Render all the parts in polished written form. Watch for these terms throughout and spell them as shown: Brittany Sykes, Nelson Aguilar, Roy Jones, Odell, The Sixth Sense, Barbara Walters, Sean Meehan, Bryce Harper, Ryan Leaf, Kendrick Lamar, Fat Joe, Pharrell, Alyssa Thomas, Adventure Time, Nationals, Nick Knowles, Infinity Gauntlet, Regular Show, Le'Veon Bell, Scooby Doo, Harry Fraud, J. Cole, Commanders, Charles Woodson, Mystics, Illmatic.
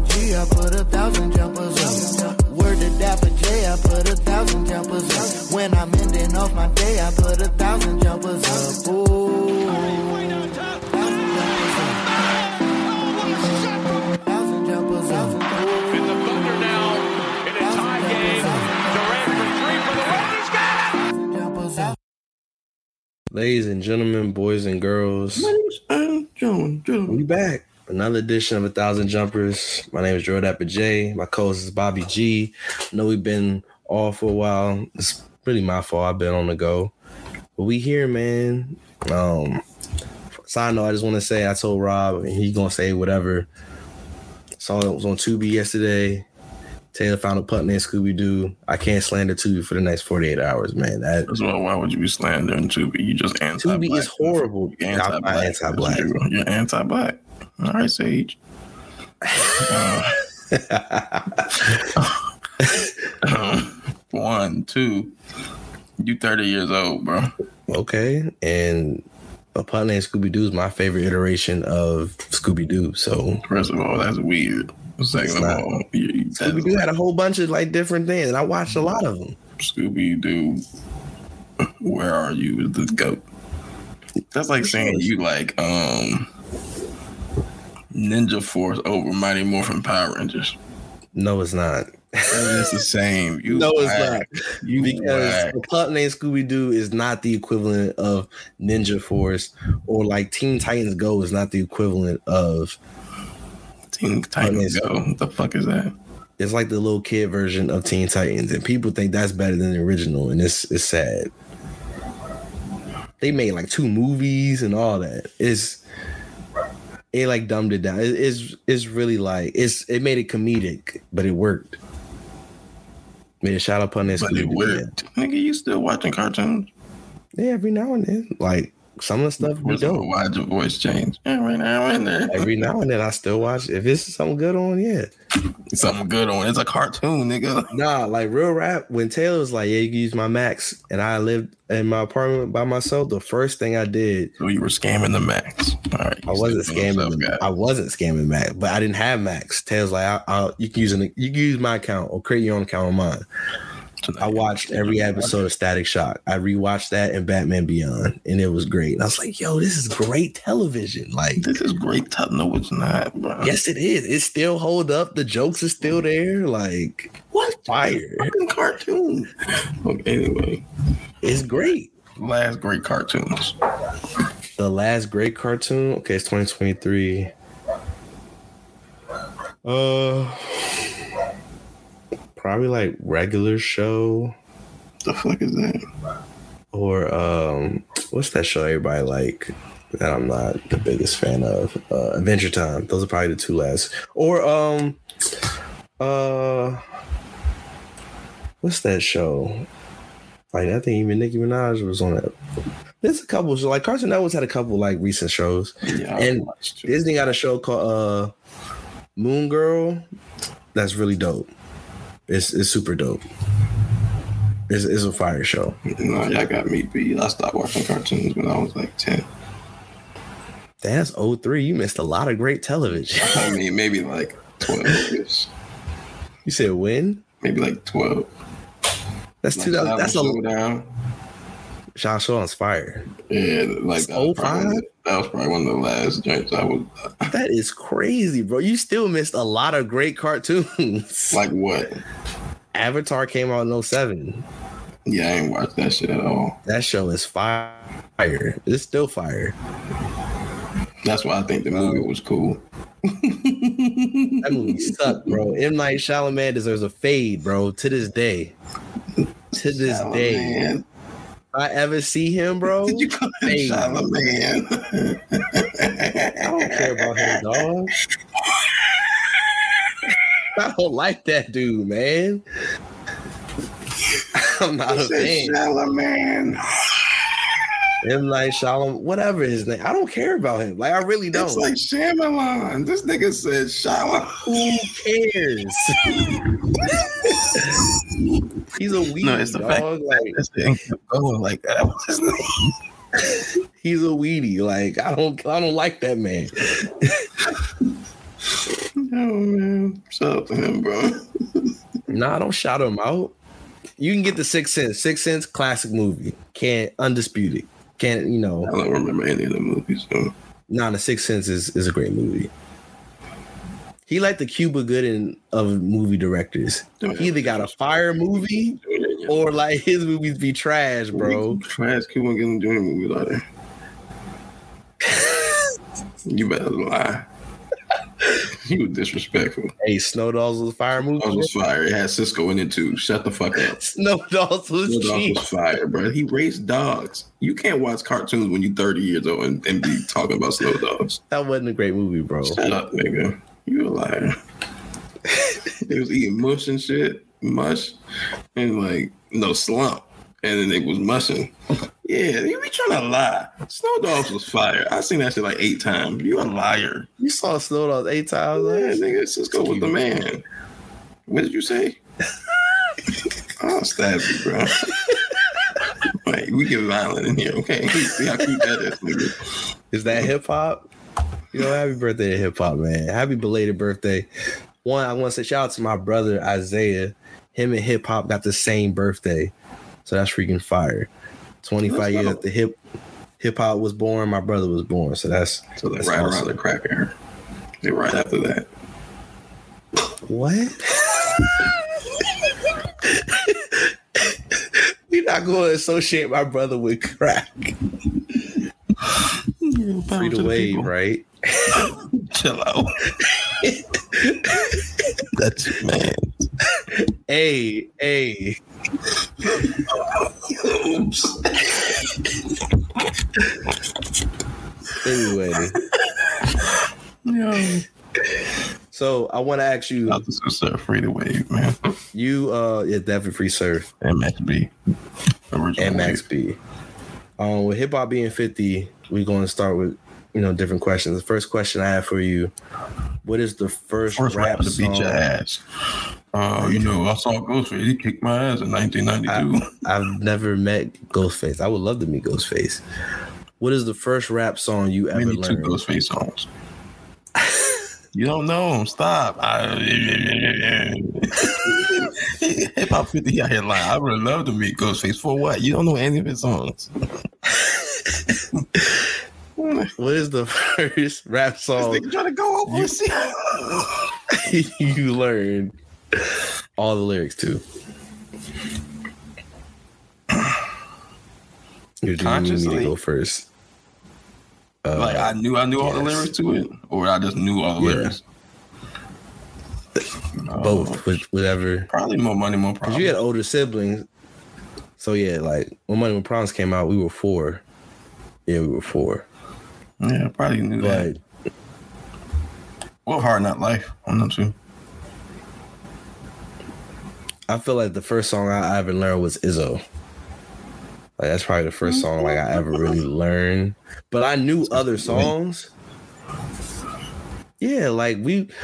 Bobby G, I put 1,000 jumpers up. Word to Dapper J, I put 1,000 jumpers up. When I'm ending off my day, I put 1,000 jumpers up. Ooh. Ladies and gentlemen, boys and girls, my name is John. We back. Another edition of 1,000 Jumpers. My name is Joe Dapper J. My co-host is Bobby G. I know we've been off for a while. It's really my fault. I've been on the go. But we here, man. Side note, I just want to say I told Rob, and he's going to say whatever. Saw it was on Tubi yesterday. Taylor found a punt named Scooby Doo. I can't slander Tubi for the next 48 hours, man. Well, why would you be slandering Tubi? You just anti-black. Tubi is horrible. You're anti-black. You're anti-black. All right, Sage. One, two. You 30 years old, bro. Okay, and a punt named Scooby Doo is my favorite iteration of Scooby Doo. So first of all, that's weird. Scooby Doo had a whole bunch of different things, and I watched a lot of them. Scooby Doo, Where Are You is the GOAT. That's like saying you like Ninja Force over Mighty Morphin Power Rangers. No, it's not. It's the same. It's not. Because a pup named Scooby Doo is not the equivalent of Ninja Force, or like Teen Titans Go is not the equivalent of. Teen Titans Go. What the fuck is that? It's like the little kid version of Teen Titans, and people think that's better than the original, and it's sad. They made like 2 movies and all that. It like dumbed it down. It made it comedic, but it worked. Made a shout out on this. But it worked. Nigga, you still watching cartoons? Yeah, every now and then. Like some of the stuff we don't. Why did your voice change? Every now and then, I still watch. If it's something good on, yeah. Something good on. It's a cartoon, nigga. Nah, like real rap. When Taylor was like, "Yeah, you can use my Max," and I lived in my apartment by myself, the first thing I did. So you were scamming the Max. All right. I wasn't scamming Max, but I didn't have Max. Taylor's like, "You can use my account or create your own account on mine." I watched every episode of Static Shock. I rewatched that and Batman Beyond, and it was great. And I was like, "Yo, this is great television!" Like, this is great television. No, it's not, bro. Yes, it is. It still holds up. The jokes are still there. Like, what fire? Fucking cartoon. Okay, anyway, it's great. Last great cartoons. The last great cartoon. Okay, it's 2023. Probably like Regular Show. The fuck is that? Or what's that show everybody like that I'm not the biggest fan of? Adventure Time. Those are probably the 2 last. Or what's that show? Like I think even Nicki Minaj was on that. There's a couple shows. Like Cartoon Network's had a couple like recent shows. Yeah, and Disney got a show called Moon Girl. That's really dope. It's super dope. It's a fire show. No, y'all got me beat. I stopped watching cartoons when I was like 10. That's 03. You missed a lot of great television. I mean, maybe like 12 years. You said when? Maybe like 12. That's 2000. That's a Sean Sean's fire. Yeah, like 05. That was probably one of the last joints I was. That is crazy, bro. You still missed a lot of great cartoons. Like what? Avatar came out in 07. Yeah, I ain't watched that shit at all. That show is fire. It's still fire. That's why I think the movie was cool. That movie sucked, bro. M. Night Shyamalan deserves a fade, bro. To this day. Shyamalan. If I ever see him, bro. Did you call him Shyamalan? I don't care about him, dog. I don't like that dude, man. I'm not a fan. Shyamalan. M. Night Shyamalan, whatever his name. I don't care about him. Like, I really don't. It's like Shyamalan. This nigga said Shyamalan. Who cares? He's a weeb, dog. Like that was his name. He's a weedy. Like I don't like that man. don't know. Shout out to him, bro. Nah, don't shout him out. You can get The Sixth Sense. Sixth Sense, classic movie. Can't dispute it. Can't, you know. I don't remember any of the movies, so. Nah, The Sixth Sense is a great movie. He like the Cuba Gooding of movie directors. He either got a fire movie or like his movies be trash, bro. Trash Cuba Gooding Jr. movies out there. You better lie. He was disrespectful. Hey, Snow Dogs was a fire movie. Snow Dogs was fire. It had Cisco in it too. Shut the fuck up. Snow Dogs was fire, bro. He raised dogs. You can't watch cartoons when you're 30 years old and be talking about Snow Dogs. That wasn't a great movie, bro. Shut up, nigga. You a liar. They was eating mush and shit. Mush. And like, no slump. And then they was mushing. Yeah, you be trying to lie. Snow Dogs was fire. I seen that shit like 8 times. You a liar. You saw Snow Dogs 8 times? Yeah, nigga, Cisco was the man. What did you say? I'll stab you, bro. Like, we get violent in here, okay? See how cute that is, nigga. Is that hip-hop? You know, happy birthday to hip-hop, man. Happy belated birthday. One, I want to say shout out to my brother, Isaiah. Him and hip-hop got the same birthday. So that's freaking fire. 25 years after hip hop was born, my brother was born. So that's right awesome. Around the crack era. They right after that. What? We're not going to associate my brother with crack. Free to wave, right? Chill out. That's your man. Hey. Oops. Anyway. No. So I want to ask you. I'll just go surf free to wave, man. You, yeah, definitely free surf. MXB. MXB. With hip hop being 50, we're going to start with, you know, different questions. The first question I have for you: what is the first rap to beat your ass? You know, I saw Ghostface. He kicked my ass in 1992. I've never met Ghostface. I would love to meet Ghostface. What is the first rap song you ever learned? 2 Ghostface songs. You don't know him. Stop. Hip Hop 50, he out here lying. I would love to meet Ghostface. For what? You don't know any of his songs. What is the first rap song? This nigga trying to go over and see. You learned all the lyrics too. You're consciously to go first. Like I knew yes. All the lyrics to it, or I just knew all the lyrics. Both, whatever. Probably More Money, More Problems. You had older siblings, so yeah. Like More Money, More Problems came out, we were 4. Yeah, we were 4. Yeah, I probably knew that. What Hard Not Life on them two? I feel like the first song I ever learned was Izzo. Like that's probably the first song like I ever really learned. But I knew other songs. Yeah, like it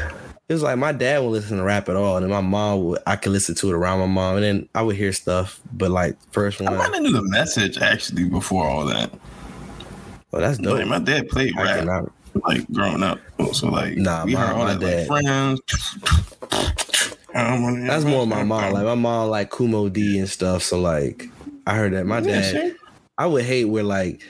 was like my dad would listen to rap at all, and then my mom I could listen to it around my mom, and then I would hear stuff. But like first one, I might have knew The Message actually before all that. Oh, that's dope. Like, my dad played rap like growing up, so like we heard all that. Dad. Like, Friends. That's more my mom. Like my mom like Kumo D and stuff. So like I heard that my dad. Sure. I would hate where like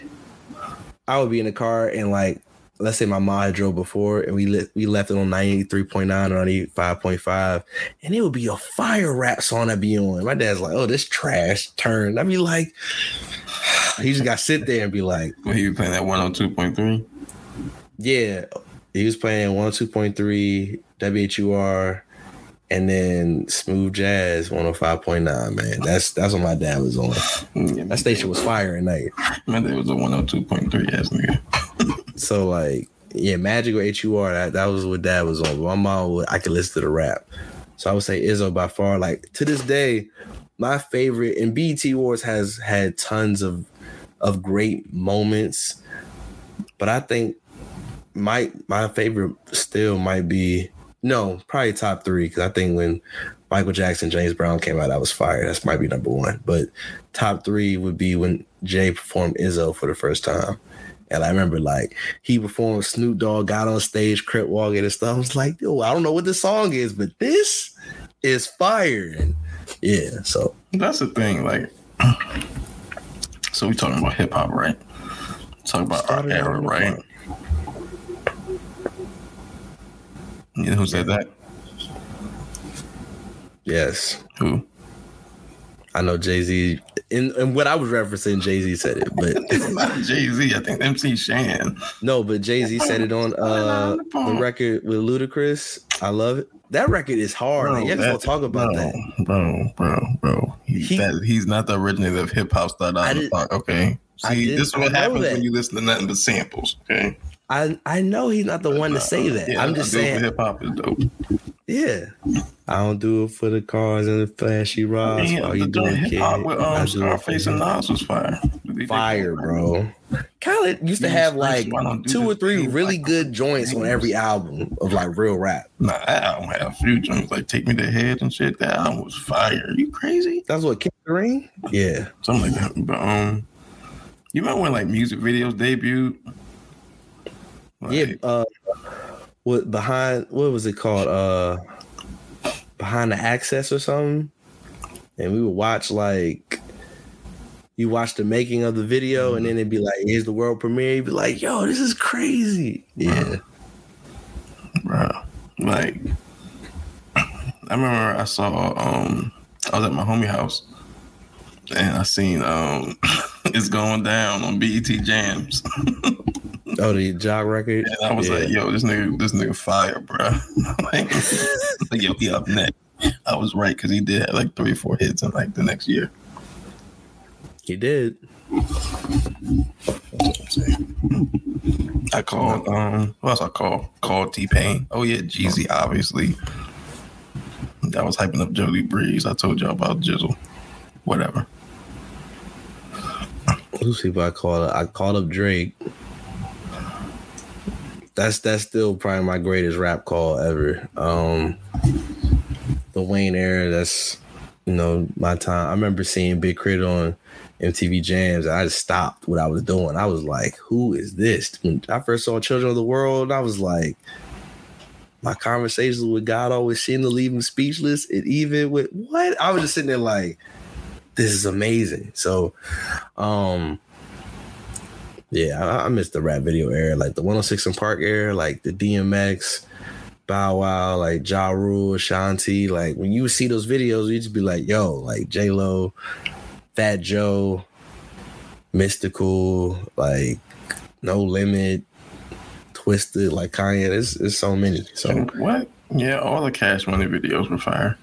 I would be in the car and like let's say my mom had drove before and we left it on 93.9 or 85.5, and it would be a fire rap song I'd be on. My dad's like, oh, this trash turn. I'd be like. He just got to sit there and be like... When he was playing that 102.3? Yeah. He was playing 102.3, WHUR, and then Smooth Jazz 105.9, man. That's what my dad was on. Yeah, that station was fire at night. My dad was a 102.3 ass nigga. So, like, yeah, Magic or HUR, that was what dad was on. But my mom, I could listen to the rap. So I would say Izzo by far. Like, to this day, my favorite... And BET Awards has had tons of great moments, but I think my favorite still might be probably top 3, because I think when Michael Jackson, James Brown came out, I was fired. That might be number 1, but top 3 would be when Jay performed Izzo for the first time, And I remember, like, he performed Snoop Dogg, got on stage, crip walking and stuff. I was like, yo, I don't know what this song is, but this is fire. And yeah, so that's the thing. Like, so we talking about hip hop, right? Talking about our era, right? You know who said that? Yes. Who? I know Jay-Z, and what I was referencing, Jay-Z said it, but it's not Jay-Z. I think MC Shan. No, but Jay-Z said it on the record with Ludacris. I love it. That record is hard. Bro, you guys talk about that. Bro. He's not the originator of hip hop. Okay. See, this is what happens when you listen to nothing but samples. Okay. I know he's not the one to say that. Yeah, I'm just saying hip hop is dope. Yeah, I don't do it for the cars and the flashy rods. Yeah, you doing hip hop with Scarface and Nas was fire. Fire, bro. Khaled used to have like 2 or 3 really good joints on every album of like real rap. Nah, that album had a few joints like "Take Me to Head" and shit. That album was fire. Are you crazy? That's what "King of the Ring." Yeah, something like that. But you remember when like music videos debuted? Like, yeah, what was it called? Behind the Access or something. And we would watch like you watch the making of the video, and then it'd be like, here's the world premiere. You'd be like, yo, this is crazy. Yeah. Bro. Like I remember I saw I was at my homie house and I seen It's Going Down on BET Jams. Oh, the Jock record. And I was like, yo, this nigga fire, bro. like, yo, he up next. I was right, because he did have like 3 or 4 hits in like the next year. He did. I called, who else I called? Called T-Pain. Oh, yeah, Jeezy, obviously. I was hyping up Jody Breeze. I told y'all about Jizzle. Whatever. Who's people I called? I called up Drake. That's still probably my greatest rap call ever. The Wayne era, that's, you know, my time. I remember seeing Big Crit on MTV Jams, and I just stopped what I was doing. I was like, who is this? When I first saw Children of the World, I was like, my conversations with God always seemed to leave him speechless. It even with what? I was just sitting there like, this is amazing. So, yeah, I miss the rap video era, like the 106 and Park era, like the DMX, Bow Wow, like Ja Rule, Ashanti. Like when you see those videos, you just be like, yo, like J-Lo, Fat Joe, Mystical, like No Limit, Twisted, like Kanye. There's so many. So what? Yeah, all the Cash Money videos were fire.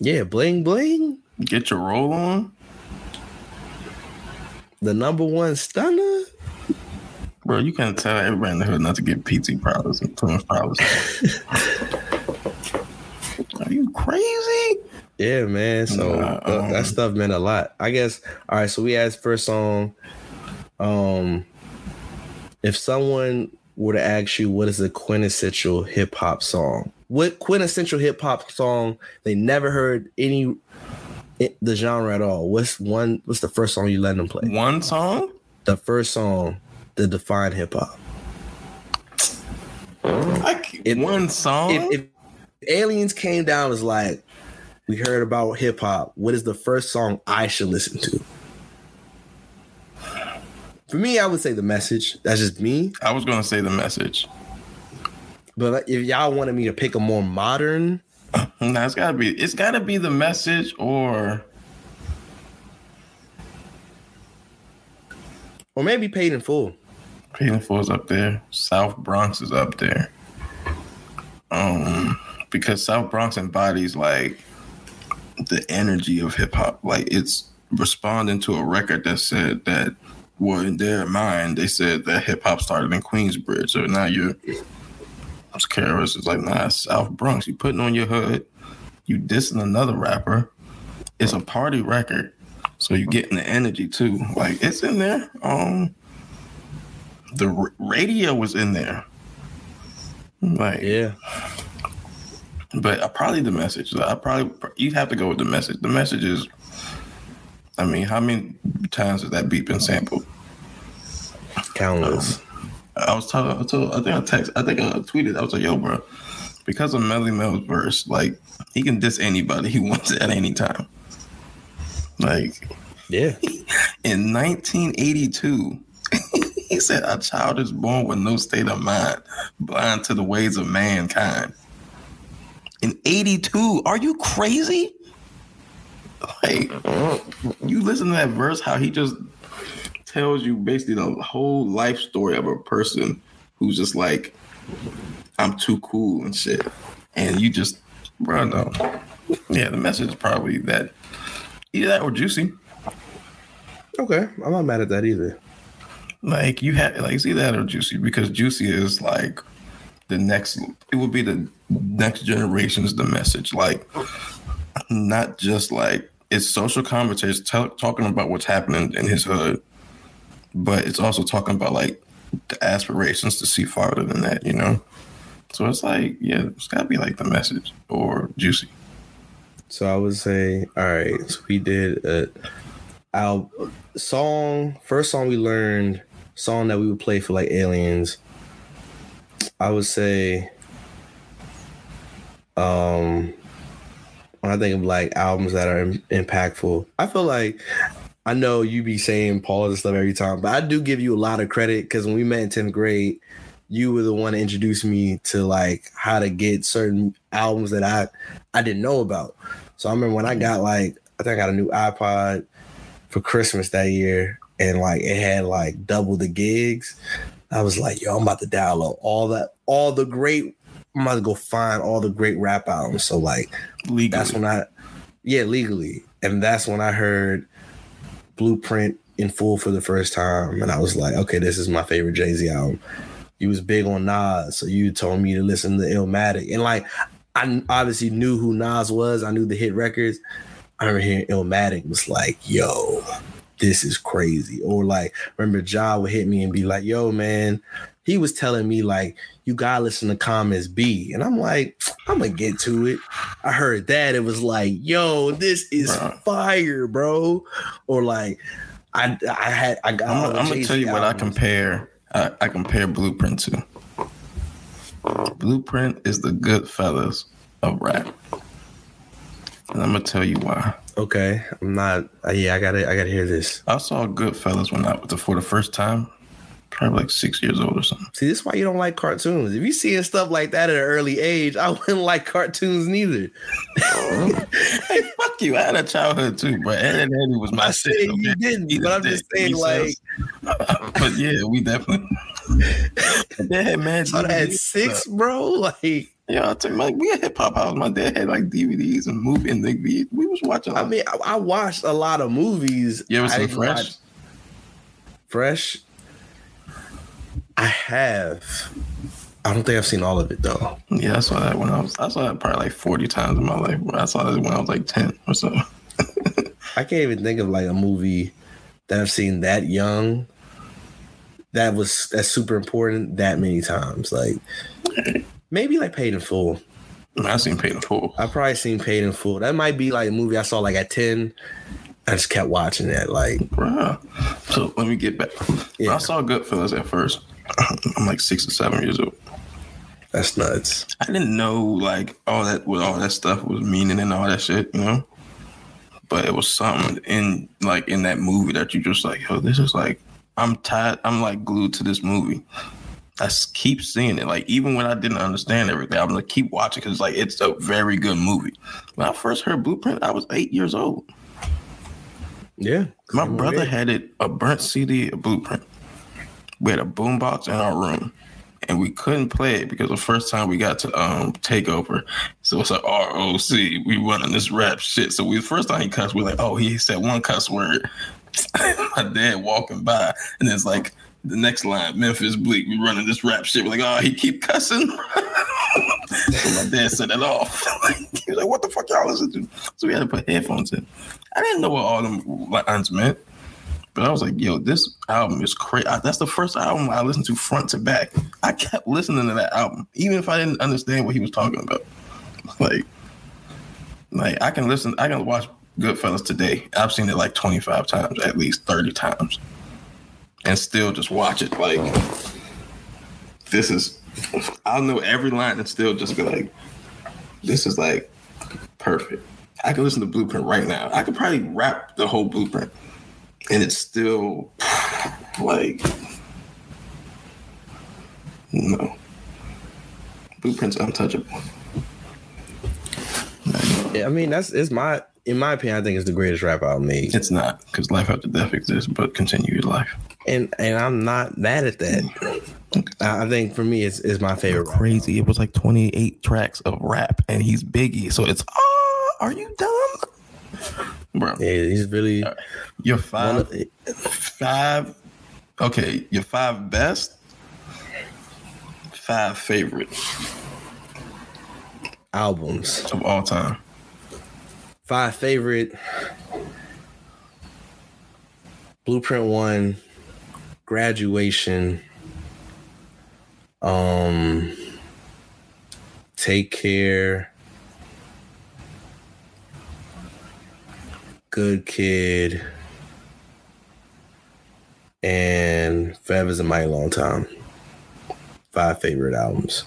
Yeah, Bling Bling. Get Your Roll On. The Number One Stunner? Bro, you can't tell everybody in the hood not to get PT problems and Plymouth problems. Are you crazy? Yeah, man. So that stuff meant a lot. I guess, all right, so we asked for a song. If someone were to ask you what is the quintessential hip-hop song, what quintessential hip-hop song they never heard any... the genre at all. What's the first song you let them play? One song? The first song that defined hip hop. One song? If aliens came down, was like, we heard about hip hop. What is the first song I should listen to? For me, I would say The Message. That's just me. I was gonna say The Message. But if y'all wanted me to pick a more modern. Nah, it's gotta be The Message or maybe Paid in Full. Paid in Full is up there. South Bronx is up there. Because South Bronx embodies like the energy of hip hop. Like it's responding to a record that said that, well, in their mind, they said that hip hop started in Queensbridge. So now you're Karis is like, nah, South Bronx. You putting on your hood, you dissing another rapper. It's a party record, so you getting the energy too. Like it's in there. The radio was in there. Like yeah, but probably The Message. You'd have to go with The Message. The Message is, I mean, how many times has that beat been sampled? Countless. I was talking. I tweeted. I was like, "Yo, bro, because of Melly Mel's verse, like he can diss anybody he wants at any time." Like, yeah. In 1982, he said, "A child is born with no state of mind, blind to the ways of mankind." In 82, are you crazy? Like, you listen to that verse, how he just tells you basically the whole life story of a person who's just like, I'm too cool and shit. And you just, bro, no. Yeah, the message is probably that. Either that or Juicy. Okay, I'm not mad at that either. Like, you had, like, it's either that or Juicy, because Juicy is like the next, it would be the next generation's the message. Like, not just like, it's social commentary, talking about what's happening in his hood, but it's also talking about like the aspirations to see farther than that, you know? So it's like, yeah, it's gotta be like the message or Juicy. So I would say, all right, so we did our song, first song we learned, song that we would play for like aliens. I would say, when I think of like albums that are impactful, I feel like, I know you be saying pause and stuff every time, but I do give you a lot of credit, because when we met in 10th grade, you were the one to introduce me to like how to get certain albums that I didn't know about. So I remember when I got like, I think I got a new iPod for Christmas that year, and like it had like double the gigs. I was like, yo, I'm about to download I'm about to go find all the great rap albums. So like, legally. Legally. And that's when I heard Blueprint in full for the first time. And I was like, okay, this is my favorite Jay-Z album. You was big on Nas, so you told me to listen to Illmatic. And like, I obviously knew who Nas was. I knew the hit records. I remember hearing Illmatic was like, yo, this is crazy. Or like, remember Ja would hit me and be like, yo, man, he was telling me like, you gotta listen to Commons B. And I'm like, I'm gonna get to it. I heard that. It was like, yo, this is fire, bro. Or like, I'm gonna tell you what I compare Blueprint to. Blueprint is the Goodfellas of rap. And I'm gonna tell you why. Okay, I'm not. Yeah, I gotta hear this. I saw Goodfellas for the first time, probably like 6 years old or something. See, this is why you don't like cartoons. If you seeing stuff like that at an early age, I wouldn't like cartoons neither. Hey, fuck you! I had a childhood too, but Ed and Eddie was my sister. You didn't, but I'm just saying, like. But yeah, we definitely. Dad had mad DVDs. At six, bro, like. Yeah, I took we had hip hop house. My dad had like DVDs and movies, and we was watching. I mean, I watched a lot of movies. You ever seen Fresh? Fresh. I have. I don't think I've seen all of it though. Yeah, I saw that when I saw that probably like 40 times in my life. I saw that when I was like 10 or so. I can't even think of like a movie that I've seen that young that's super important that many times. Like maybe like Paid in Full. I've seen Paid in Full. I've probably seen Paid in Full. That might be like a movie I saw like at 10. I just kept watching that. Like, bruh. So let me get back. Yeah. I saw Goodfellas at first. I'm like 6 or 7 years old. That's nuts. I didn't know like all that stuff was meaning and all that shit, you know. But it was something in that movie that you just like, yo, this is like I'm tired. I'm like glued to this movie. I keep seeing it. Like, even when I didn't understand everything, I'm going to keep watching because, like, it's a very good movie. When I first heard Blueprint, I was 8 years old. Yeah. My brother had a burnt CD of Blueprint. We had a boombox in our room, and we couldn't play it because the first time we got to Takeover, so it's like ROC, we running this rap shit. So the first time he cussed, we're like, oh, he said one cuss word. My dad walking by, and it's like, the next line, Memphis Bleak, we running this rap shit. We're like, oh, he keep cussing. So my dad set it off. He was like, what the fuck y'all listen to? So we had to put headphones in. I didn't know what all them lines meant, but I was like, yo, this album is crazy. That's the first album I listened to front to back. I kept listening to that album, even if I didn't understand what he was talking about. Like I can watch Goodfellas today. I've seen it like 25 times, at least 30 times. and still just watch it. Like, this is, I'll know every line and still just be like, this is like perfect. I can listen to Blueprint right now. I could probably rap the whole Blueprint, and it's still like, no. Blueprint's untouchable. Yeah, I mean, in my opinion, I think it's the greatest rap album made. It's not, because Life After Death exists, but Continue Your Life. And I'm not mad at that. I think for me, it's my favorite. You're crazy. It was like 28 tracks of rap, and he's Biggie, so it's are you dumb, bro? Yeah, he's really. Your five. Okay, your five best, five favorite albums of all time. Five favorite: Blueprint 1, Graduation, Take Care, Good Kid, and Forever's a Mighty Long Time. Five favorite albums.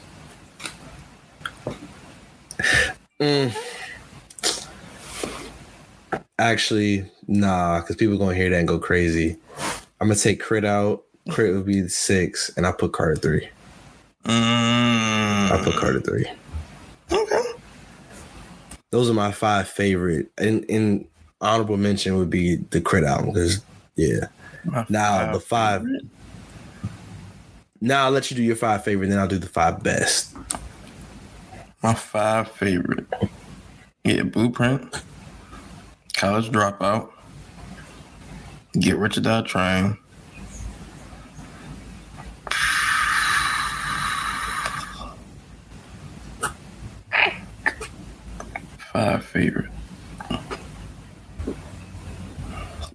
Actually, nah, because people are going to hear that and go crazy. I'm going to take Crit out. Crit would be 6, and I put Carter 3. I put Carter 3. Okay. Those are my five favorite. And honorable mention would be the Crit album, because, yeah. Now I'll let you do your five favorite, then I'll do the five best. My five favorite. Yeah, Blueprint. College Dropout, Get Rich or Die Trying, five favorite,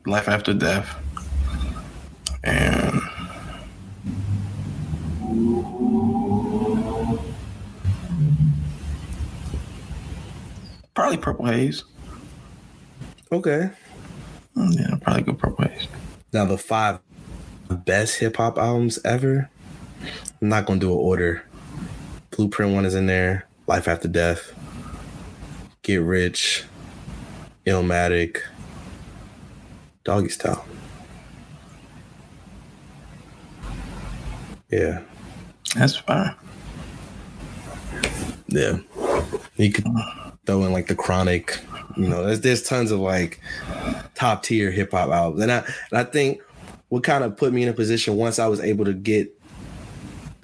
Life After Death, and probably Purple Haze. Okay. Yeah, I'll probably go Purple Haze. Now, the five best hip-hop albums ever, I'm not going to do an order. Blueprint 1 is in there. Life After Death. Get Rich. Illmatic. Doggy Style. Yeah. That's fine. Yeah. You could throw in, like, The Chronic. You know, there's tons of like top tier hip hop albums, and I think what kind of put me in a position once I was able to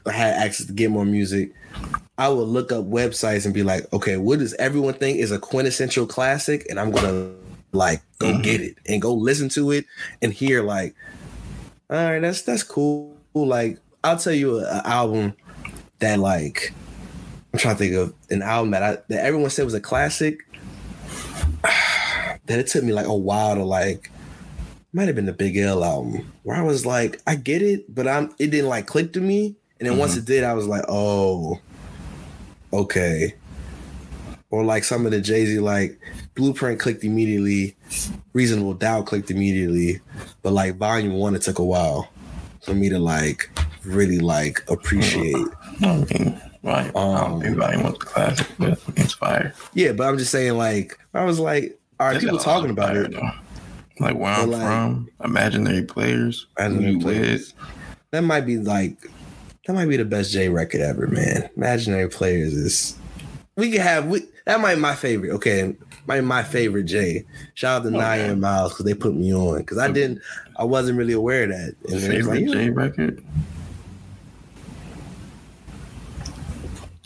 had access to get more music, I would look up websites and be like, okay, what does everyone think is a quintessential classic, and I'm gonna like go get it and go listen to it and hear like, all right, that's cool. Like, I'll tell you an album that like I'm trying to think of an album that everyone said was a classic. That it took me like a while to like, might have been the Big L album, where I was like, I get it, but it didn't like click to me. And then once it did, I was like, oh, okay. Or like some of the Jay-Z, like Blueprint clicked immediately, Reasonable Doubt clicked immediately, but like Volume 1, it took a while for me to like really like appreciate. I don't think Volume 1's classic, but it's fire. Yeah, but I'm just saying, like, I was like, all right, people talking about it. Though. Like, Where I'm From, Imaginary Players, Who You With. That might be the best Jay record ever, man. Imaginary Players is... that might be my favorite. Okay, might be my favorite Jay. Shout out to Nia and Miles, because they put me on. Because I wasn't really aware of that. And favorite Jay record?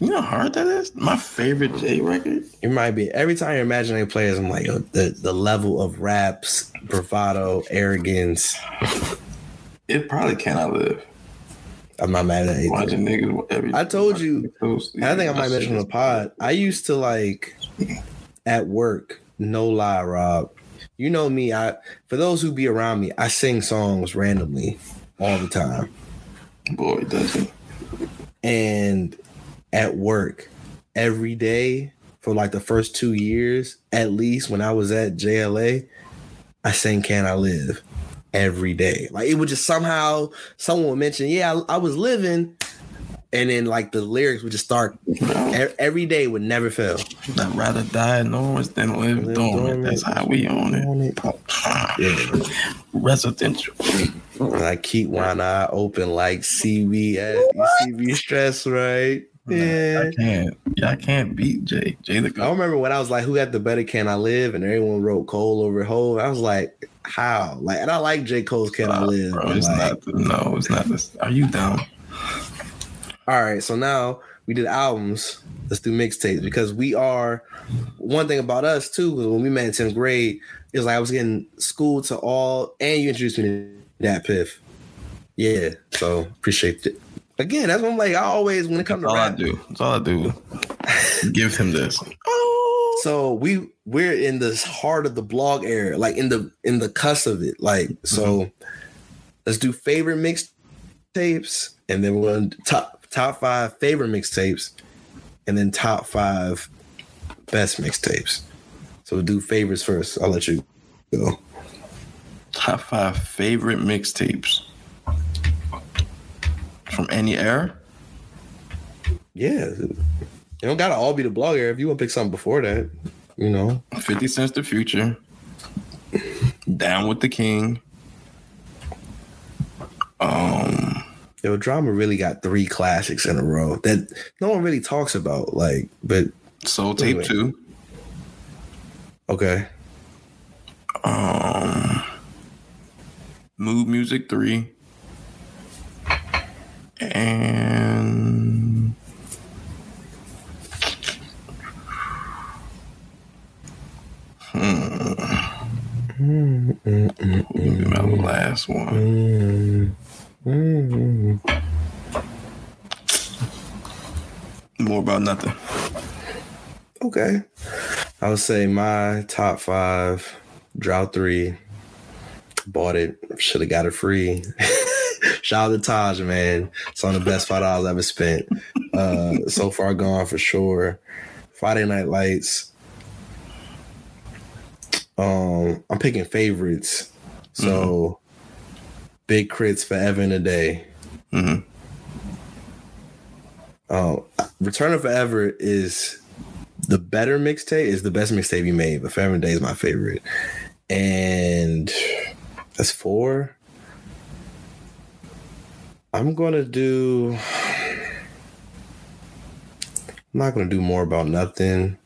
You know how hard that is? My favorite Jay record? It might be. Every time you're Imaginary Players, I'm like, the level of raps, bravado, arrogance. It probably cannot live. I'm not mad at anything. Watching niggas every I told you. I think I might mention on the pod. I used to like, at work, no lie, Rob. You know me. For those who be around me, I sing songs randomly all the time. Boy, does it. And... at work every day for like the first 2 years, at least when I was at JLA, I sang Can I Live. every day. Like, it would just somehow, someone would mention, yeah, I was living. And then, like, the lyrics would just start every day, would never fail. I'd rather die normal than live dormant. That's how we own it. Yeah. Residential. I keep one eye open like CBS. You see me stressed, right? Yeah. I can't beat Jay. I remember when I was like, who had the better Can I Live? And everyone wrote Cole over Hove. I was like, how? Like, and I like J. Cole's Can I Live. Bro, it's like, it's not this. Are you dumb? All right, so now we did albums. Let's do mixtapes, because we are, one thing about us too, because when we met in 10th grade, it was like I was getting schooled to all, and you introduced me to that Piff. Yeah, so appreciate it. Again, that's what I'm like, I always, when it comes to rap. That's all I do. Give him this. So we're in this heart of the blog era, like in the cusp of it. Like, so let's do favorite mixtapes, and then we're going to top five favorite mixtapes, and then top five best mixtapes. So we'll do favorites first. I'll let you go. Top five favorite mixtapes from any era? Yeah. It don't gotta all be the blog era. If you want to pick something before that, you know. 50 Cent's The Future. Down with the King. Yo, Drama really got 3 classics in a row that no one really talks about. Like, but Soul Tape 2. Okay. Mood Music 3. And What would be my last one? More About Nothing. Okay. I would say my top 5, Drought 3. Bought it. Should have got it free. Shout out to Taj, man. It's on the best $5 I've ever spent. So Far Gone for sure. Friday Night Lights. I'm picking favorites. So Big Crit's Forever and a Day. Return of Forever is the better mixtape. It's the best mixtape you made, but Forever and a Day is my favorite. And that's 4. I'm not going to do More About Nothing.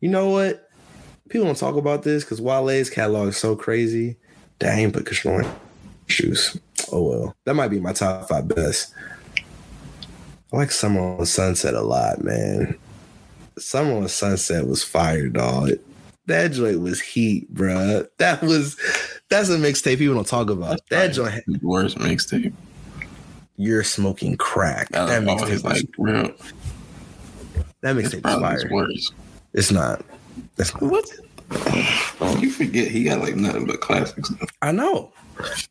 You know what? People don't talk about this because Wale's catalog is so crazy. Dang, but Kushner shoes. Oh well, that might be my top 5 best. I like Summer on Sunset a lot, man. Summer on Sunset was fire, dog. That joint was heat, bruh. That's a mixtape people don't talk about. That joint, the worst mixtape. You're smoking crack. That mixtape, like, real. That mixtape was fire. Worse. It's not. That's not. What? Oh, you forget he got like nothing but classics. I know.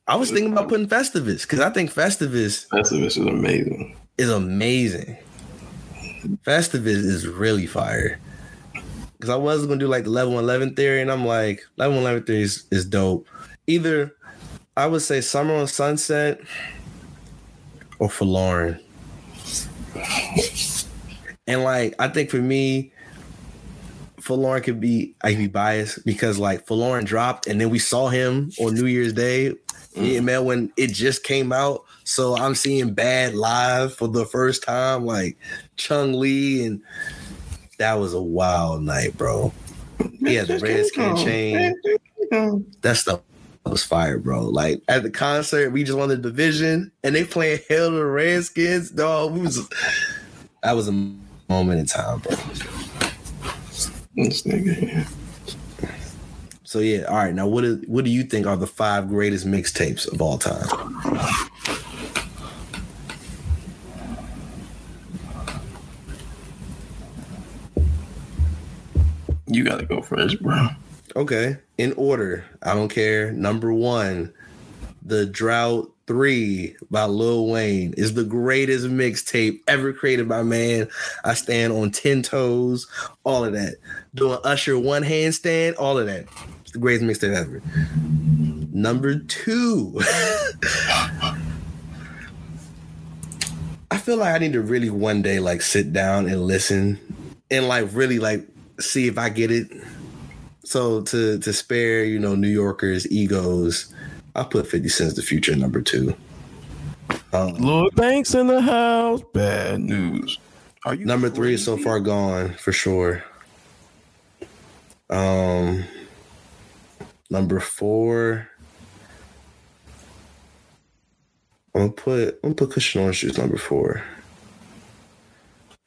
I was thinking about putting Festivus, because I think Festivus is amazing. Is amazing. Festivus is really fire. Because I was gonna do like the Level 11 Theory, and I'm like, Level 11 Theory is dope. Either I would say Summer on Sunset or Forlorn. And like, I think for me, Forlorn could be, I could be biased, because like Forlorn dropped and then we saw him on New Year's Day. Yeah, man, when it just came out. So I'm seeing Bad live for the first time, like Chung Lee, and that was a wild night, bro. Yeah, the Redskin chain. That stuff was fire, bro. Like at the concert, we just won the division and they playing Hail to the Redskins, dog. That was a moment in time, bro. This nigga. So yeah, all right. Now, what do you think are the 5 greatest mixtapes of all time? You gotta go first, bro. Okay, in order. I don't care. Number 1, The Drought 3 by Lil Wayne is the greatest mixtape ever created by man. I stand on 10 toes, all of that. Doing Usher one handstand, all of that. It's the greatest mixtape ever. Number 2. I feel like I need to really one day like sit down and listen and like really like see if I get it. So to spare, you know, New Yorkers' egos, I put 50 Cent's The Future number 2. Lloyd Banks in the house. Bad news. Are you number 3 is So Far Gone for sure. Number 4. I'm gonna put Cushion on Shoes number 4,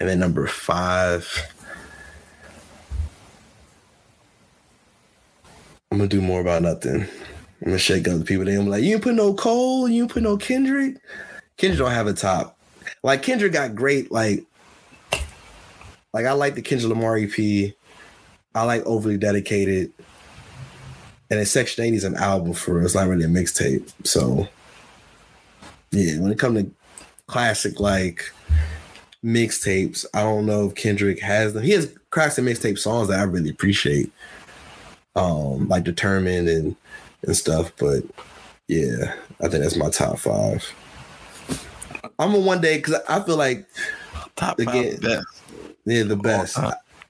and then number 5. I'm gonna do More About Nothing. I'm gonna shake up the people. They gonna be like, you didn't put no Cole, you didn't put no Kendrick. Kendrick don't have a top. Like Kendrick got great. Like I like the Kendrick Lamar EP. I like Overly Dedicated. And it's Section 80 is an album for real. It's not really a mixtape. So, yeah, when it comes to classic, like, mixtapes, I don't know if Kendrick has them. He has classic mixtape songs that I really appreciate, like Determined and stuff. But, yeah, I think that's my top 5. I'm going to one day, because I feel like, top 5 best. Yeah, the best.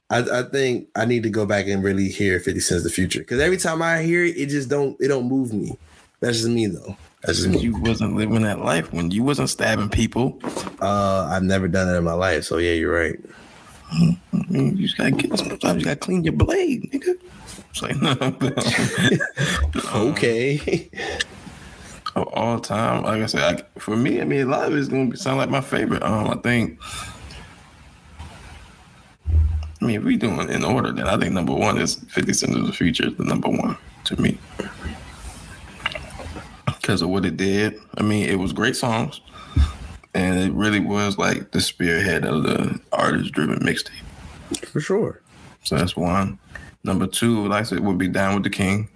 I think I need to go back and really hear 50 Cent's The Future, because every time I hear it, it just don't move me. That's just me though. That's just me. You wasn't living that life when you wasn't stabbing people. I've never done that in my life, so yeah, you're right. You just gotta sometimes you gotta clean your blade, nigga. It's like no. Okay. Of all time, like I said, for me, I mean, a lot of it's gonna sound like my favorite. I think. I mean, if we doing in order, then I think number 1 is 50 Cent of the Future is the number 1 to me. Because of what it did. I mean, it was great songs. And it really was like the spearhead of the artist-driven mixtape. For sure. So that's 1. Number 2, like I said, would be Down With The King.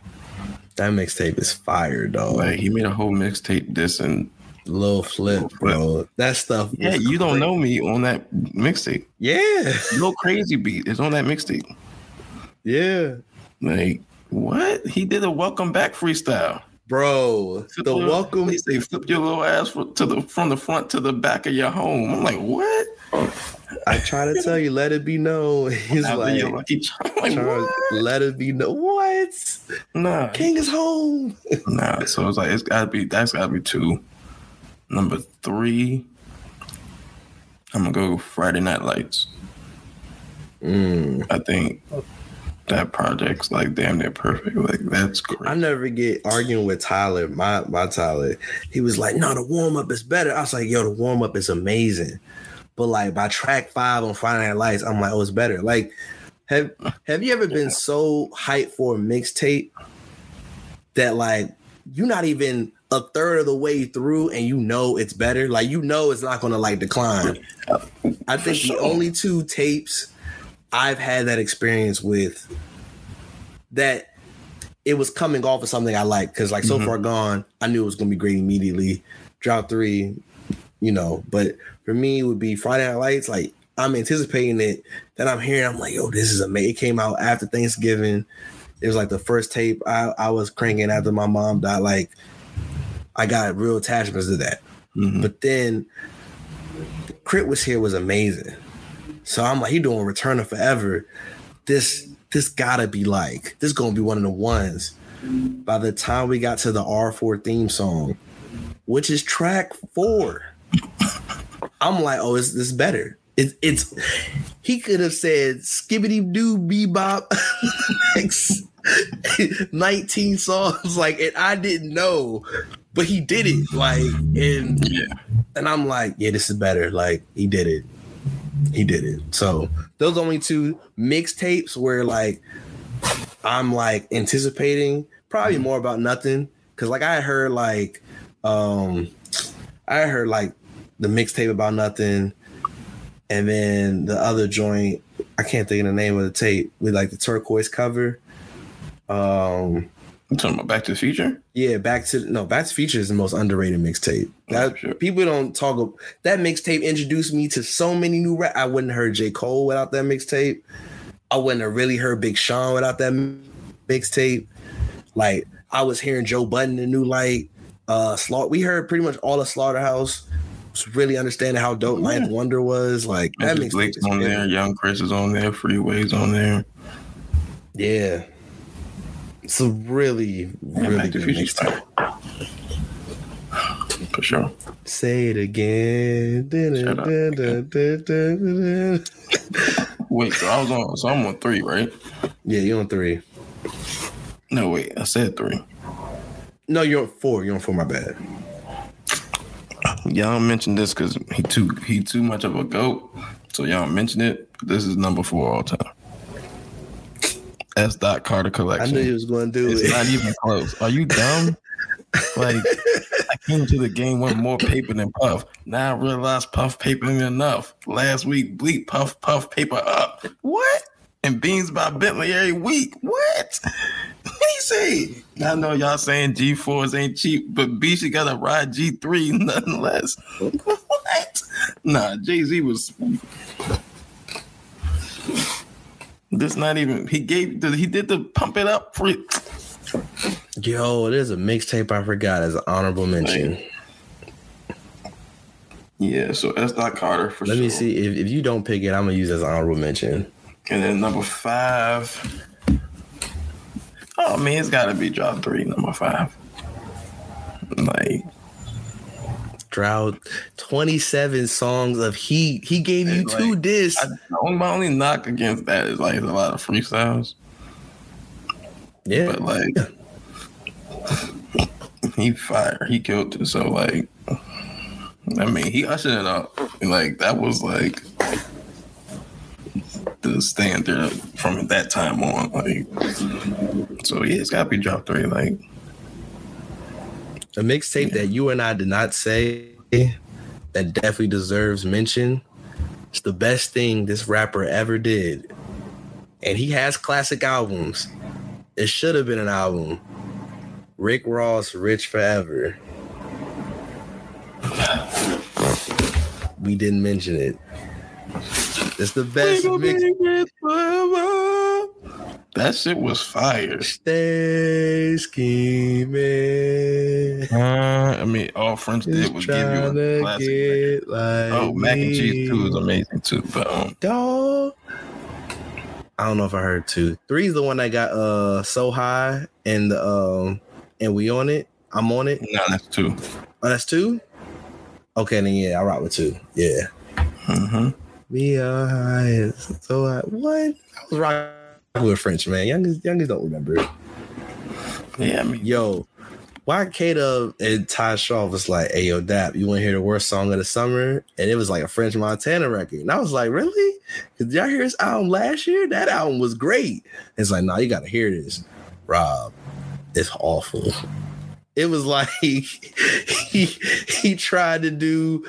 That mixtape is fire, dog. Like, he made a whole mixtape dissing Lil Flip, bro. That stuff. Yeah, You Don't Know Me on that mixtape. Yeah. Lil Crazy Beat is on that mixtape. Yeah. Like, what? He did a Welcome Back freestyle. Bro, the welcome. They flip your little ass from the front to the back of your home. I'm like, what? I try to tell you, let it be known. He's like Charles, let it be known. What? Nah. King is home. Nah, so it's like, that's gotta be 2. Number 3, I'm gonna go Friday Night Lights. I think that project's like damn near perfect. Like that's great. I never get arguing with Tyler, my Tyler. He was like, "No, the warm up is better." I was like, "Yo, the warm up is amazing," but like by track 5 on Friday Night Lights, I'm like, "Oh, it's better." Like, have you ever been so hyped for a mixtape that like you're not even a third of the way through and you know it's better? Like, you know it's not going to like decline. I think the only 2 tapes I've had that experience with that it was coming off of something I like, because like So Far Gone, I knew it was going to be great immediately. Drop 3, you know, but for me it would be Friday Night Lights. Like, I'm anticipating it, then I'm hearing, I'm like, yo, this is amazing. It came out after Thanksgiving. It was like the first tape I was cranking after my mom died. Like, I got real attachments to that. But then Crit was here was amazing. So I'm like, he doing Return of Forever. This gotta be like, this gonna be one of the ones. By the time we got to the R4 theme song, which is track 4, I'm like, oh, is this better? It's he could have said skibbity doo bebop next 19 songs, like, and I didn't know, but he did it, like, and I'm like, yeah, this is better. Like, he did it. So those only 2 mixtapes where like I'm like anticipating, probably More About Nothing, because like I heard like the mixtape About Nothing. And then the other joint, I can't think of the name of the tape, with like the turquoise cover. You talking about Back to the Future? Yeah, Back to the Future is the most underrated mixtape. Sure. People don't talk. That mixtape introduced me to so many new rap. I wouldn't have heard J. Cole without that mixtape. I wouldn't have really heard Big Sean without that mixtape. Like, I was hearing Joe Budden in New Light. We heard pretty much all of Slaughterhouse. Was really understanding how dope Ninth Wonder was. Like that makes Blake's on there. Young Chris is on there. Freeway's on there. Yeah. It's a really, really good mixtape. For sure. Say it again. Wait, so I was on. So I'm on 3, right? Yeah, you're on 3. No, wait. I said 3. No, you're on 4. You're on 4. My bad. Y'all mentioned this because he too much of a goat. So y'all mentioned it. This is number 4 all time. S. Dot Carter Collection. I knew he was going to do it. It's not even close. Are you dumb? Like, I came to the game with more paper than Puff. Now I realize Puff paper ain't enough. Last week, Bleak Puff paper up. What? And Beans by Bentley every week. What? What do you say? I know y'all saying G4s ain't cheap, but B, she got to ride G3 nothing less. What? Nah, Jay-Z was... This not even... He did the pump it up. Yo, there's a mixtape I forgot as an honorable mention. Yeah, so S. Dot Carter for sure. Let me see. If you don't pick it, I'm going to use it as an honorable mention. And then number 5. Oh, man, it's got to be Drought 3, number 5. Like... Drought, 27 songs of heat. He gave you like, 2 discs. My only knock against that is, like, it's a lot of freestyles. Yeah. But, like... Yeah. He fire. He killed it. So, like... I mean, he ushered it up. And, like, that was, like... the standard from that time on, like, so yeah, it's gotta be Drop 3. Like a mixtape that you and I did not say that definitely deserves mention. It's the best thing this rapper ever did, and he has classic albums. It should have been an album. Rick Ross, Rich Forever. We didn't mention it. It's the best mix. That shit was fire. Stay scheming. I mean, all French did was give you a classic. Like mac and cheese 2 is amazing too. But dog, I don't know if I heard 2. 3 is the one that got so high and we on it. I'm on it. No, that's 2. Oh, that's 2. Okay, then yeah, I rock with 2. Yeah. Mm-hmm. We are high. So what? I was rocking with French, man. Youngest don't remember it. Yeah, I mean, yo, why K-Dub and Ty Shaw was like, "Hey, yo, Dap, you want to hear the worst song of the summer?" And it was like a French Montana record, and I was like, "Really? Did y'all hear this album last year? That album was great." And it's like, "Nah, you gotta hear this, Rob. It's awful." It was like he tried to do.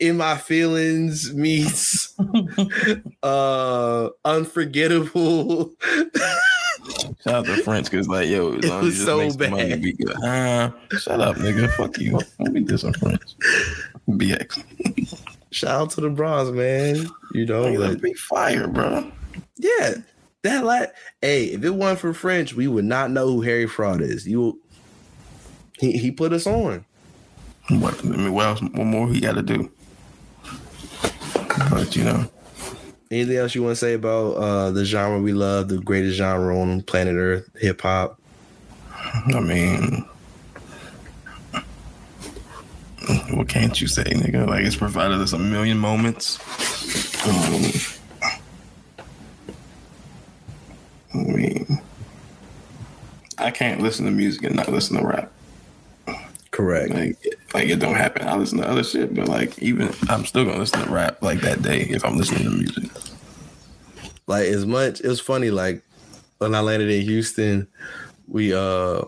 In My Feelings meets Unforgettable. Shout out to French, because like, yo, it was so bad. Shut up, nigga. Fuck you. Let me do some French. BX. Shout out to the Bronze, man. You know, like big fire, bro. Yeah, that like, hey, if it wasn't for French, we would not know who Harry Fraud is. He put us on. What, I mean, what more he got to do? But, you know. Anything else you want to say about the genre we love, the greatest genre on planet Earth, hip-hop? I mean, what can't you say, nigga? Like, it's provided us a million moments. I mean, I can't listen to music and not listen to rap. Correct. Like it don't happen. I listen to other shit, but like even I'm still gonna listen to rap like that day if I'm listening to music. Like as much, it was funny. Like when I landed in Houston, we I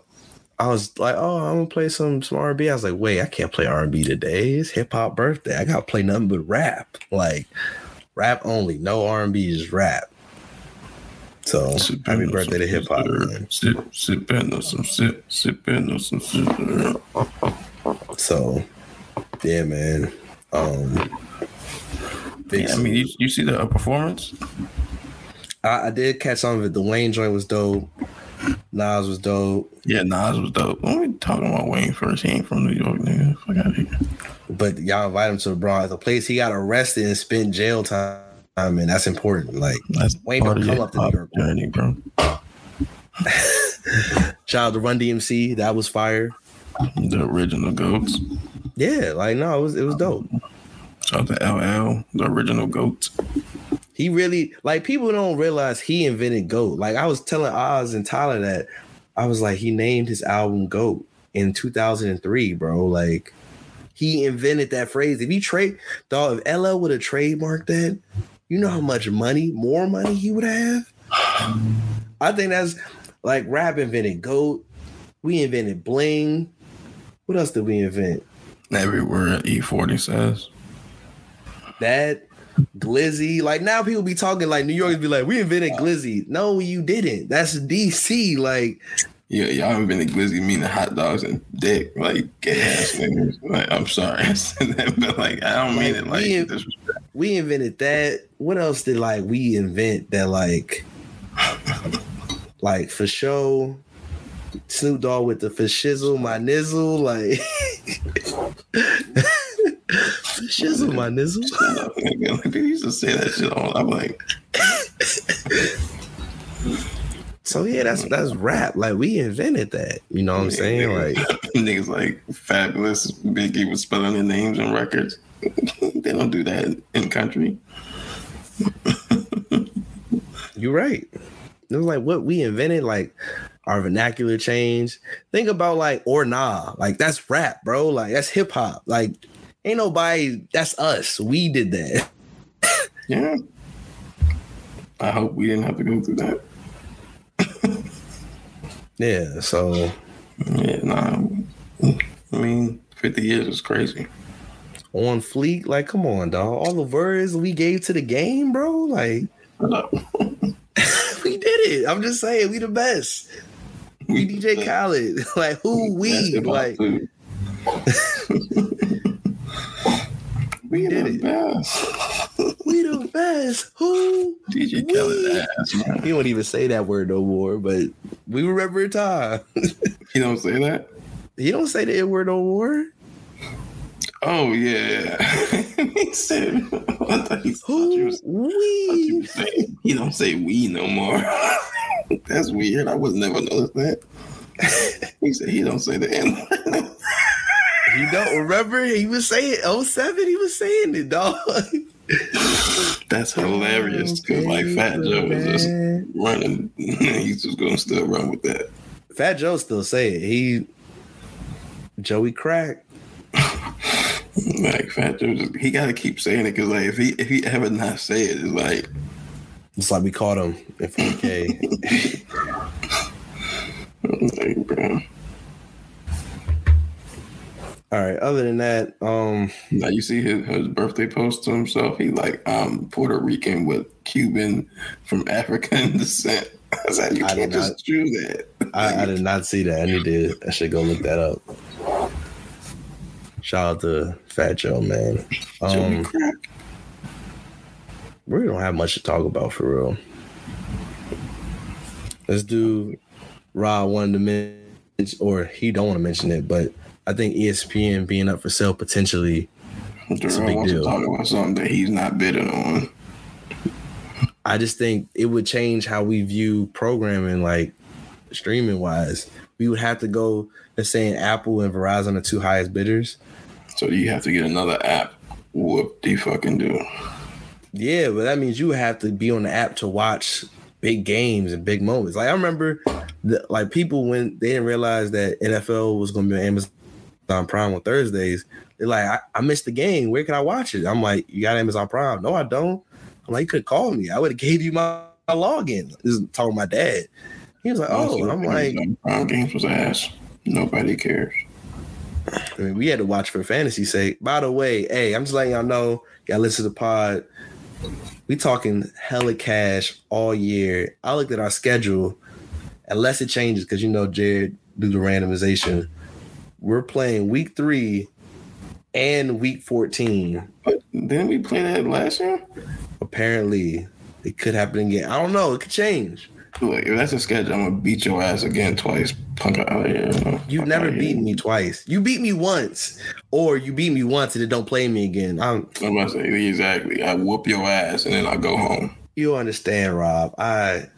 was like, oh, I'm gonna play some R&B. I was like, wait, I can't play R&B today. It's hip hop birthday. I gotta play nothing but rap. Like rap only, no R&B, just rap. So happy birthday to hip hop. Sip in on some. So yeah, man. Yeah, I mean, you see the performance? I did catch some of it. The Wayne joint was dope. Nas was dope. Yeah, Nas was dope. When we talking about Wayne first, he ain't from New York, nigga. Fuck out of here. But y'all invite him to the Bronx, a place he got arrested and spent jail time. I mean, that's important. Like, that's Wayne don't come up to New York journey, bro. Child, the Run DMC, that was fire. The original goats. Yeah, like no, it was dope. Shout out to LL, the original goats. He really, like, people don't realize he invented GOAT. Like, I was telling Oz and Tyler that I was like, he named his album GOAT in 2003, bro. Like, he invented that phrase. If he if LL would have trademarked that, you know how much more money he would have? I think that's like rap invented GOAT. We invented bling. What else did we invent? Every word E40 says. That. Glizzy, like now people be talking like New Yorkers be like, we invented Glizzy. No, you didn't. That's DC. Like, yeah, y'all invented Glizzy, meaning hot dogs and dick. Like, gay ass niggas. Like, I'm sorry, I said that, but like, I don't mean it. Like, we invented that. What else did like we invent that? Like, like for show, Snoop Dogg with the for shizzle, my nizzle, like. Shizzle my nizzle. People used to say that shit all. I'm like, so yeah, that's rap. Like we invented that. You know what I'm saying? Niggas, like niggas like Fabulous Biggie was spelling their names on records. They don't do that in country. You're right. It was like what we invented, like our vernacular change. Think about like or nah, like that's rap, bro. Like that's hip hop. Like. Ain't nobody, that's us. We did that. Yeah. I hope we didn't have to go through that. Yeah, so. Yeah, nah. I mean, 50 years is crazy. On fleek, like, come on, dog. All the words we gave to the game, bro. Like, we did it. I'm just saying, we the best. We DJ Khaled. Like, who we? Like. We did it. Best. We the best. Who? DJ Kelly's ass, man. He won't even say that word no more, but we remember a time. He don't say that? He don't say the N word no more? Oh, yeah. He said, I thought he was, we. He don't say we no more. That's weird. I would never notice that. He said he don't say the N word. You don't remember? He was saying 07, he was saying it, dog. That's hilarious, because like Fat Joe was just running. He's just going to still run with that. Fat Joe still say it. Joey Crack. Like Fat Joe, he got to keep saying it, because like if he ever not say it, it's like... It's like we caught him at 4K. Like, bro. All right. Other than that, now you see his birthday post to himself. He like Puerto Rican with Cuban from African descent. I was like, you can't just do that. I did not see that. I need to. I should go look that up. Shout out to Fat Joe, man. We don't have much to talk about for real. Let's do. Rob wanted to mention, or he don't want to mention it, but. I think ESPN being up for sale potentially is a big deal. Talking about something that he's not bidding on. I just think it would change how we view programming, like streaming wise. We would have to go and saying Apple and Verizon are two highest bidders. So you have to get another app. Whoop de fucking do. Yeah, but that means you have to be on the app to watch big games and big moments. Like I remember, like people when they didn't realize that NFL was going to be on Amazon. On Prime on Thursdays, they're like, I missed the game. Where can I watch it? I'm like, you got Amazon Prime? No, I don't. I'm like, you could call me. I would have gave you my login. This is talking to my dad. He was like, oh, and I'm like, Prime games was ass. Nobody cares. I mean, we had to watch for fantasy's sake. By the way, hey, I'm just letting y'all know. Y'all listen to the pod. We talking hella cash all year. I looked at our schedule, unless it changes, because you know Jared do the randomization. We're playing week 3 and week 14. But didn't we play that last year? Apparently, it could happen again. I don't know. It could change. Look, if that's a schedule, I'm gonna beat your ass again twice. Punk out here. You've never beaten me twice. You beat me once, or you beat me once and then don't play me again. I'm about to say exactly. I whoop your ass and then I go home. You understand, Rob? I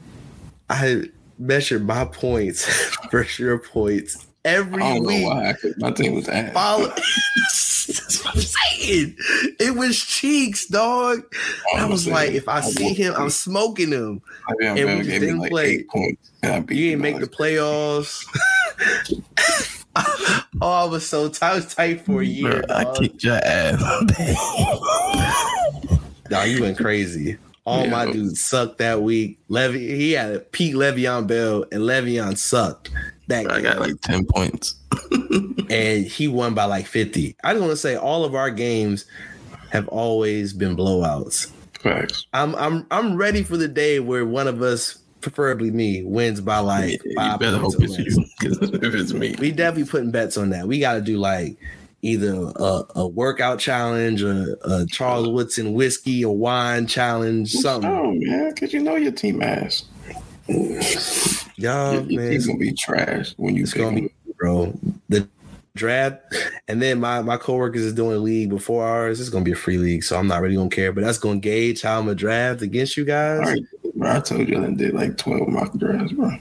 measured my points versus your points every week. I don't know why, 'cause my team was ass. That's what I'm saying. It was cheeks, dog. I was like, if I see him, I'm smoking him. And we just didn't play. You didn't make the playoffs. I was so tight. I was tight for a year. I kicked your ass. Nah, you went crazy. All my dudes sucked that week. Levy, he had a peak Le'Veon Bell, and Le'Veon sucked. I got like 10 points. And he won by like 50. I just want to say all of our games have always been blowouts. Facts. I'm ready for the day where one of us, preferably me, wins by like 5 points. You better hope it's you, because if it's me. We definitely putting bets on that. We got to do like either a workout challenge, a Charles Woodson whiskey or wine challenge, something. Oh, man, because you know your team ass. Y'all, man, it's gonna be trash when you pick them. Bro, the draft, and then my coworkers is doing a league before ours. It's gonna be a free league, so I'm not really gonna care, but that's gonna gauge how I'm gonna draft against you guys. All right, bro, I told you I did like 12 mock drafts, bro.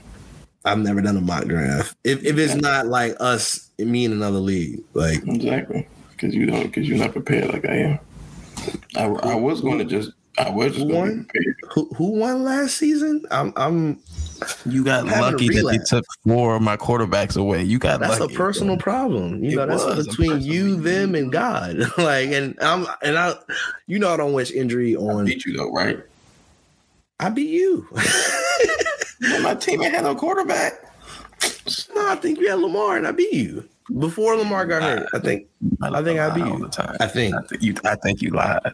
I've never done a mock draft. If it's not like us, me in another league, like exactly because you're not prepared like I am. Who won last season? You got lucky that they took four of my quarterbacks away. You got that's lucky, a personal problem. You know that's between you, them, and God. Like, and I, you know, I don't wish injury on. I beat you though, right? I beat you. My team ain't had no quarterback. No, I think you had Lamar, and I beat you. Before Lamar got hurt, I think I beat you. I think you lied.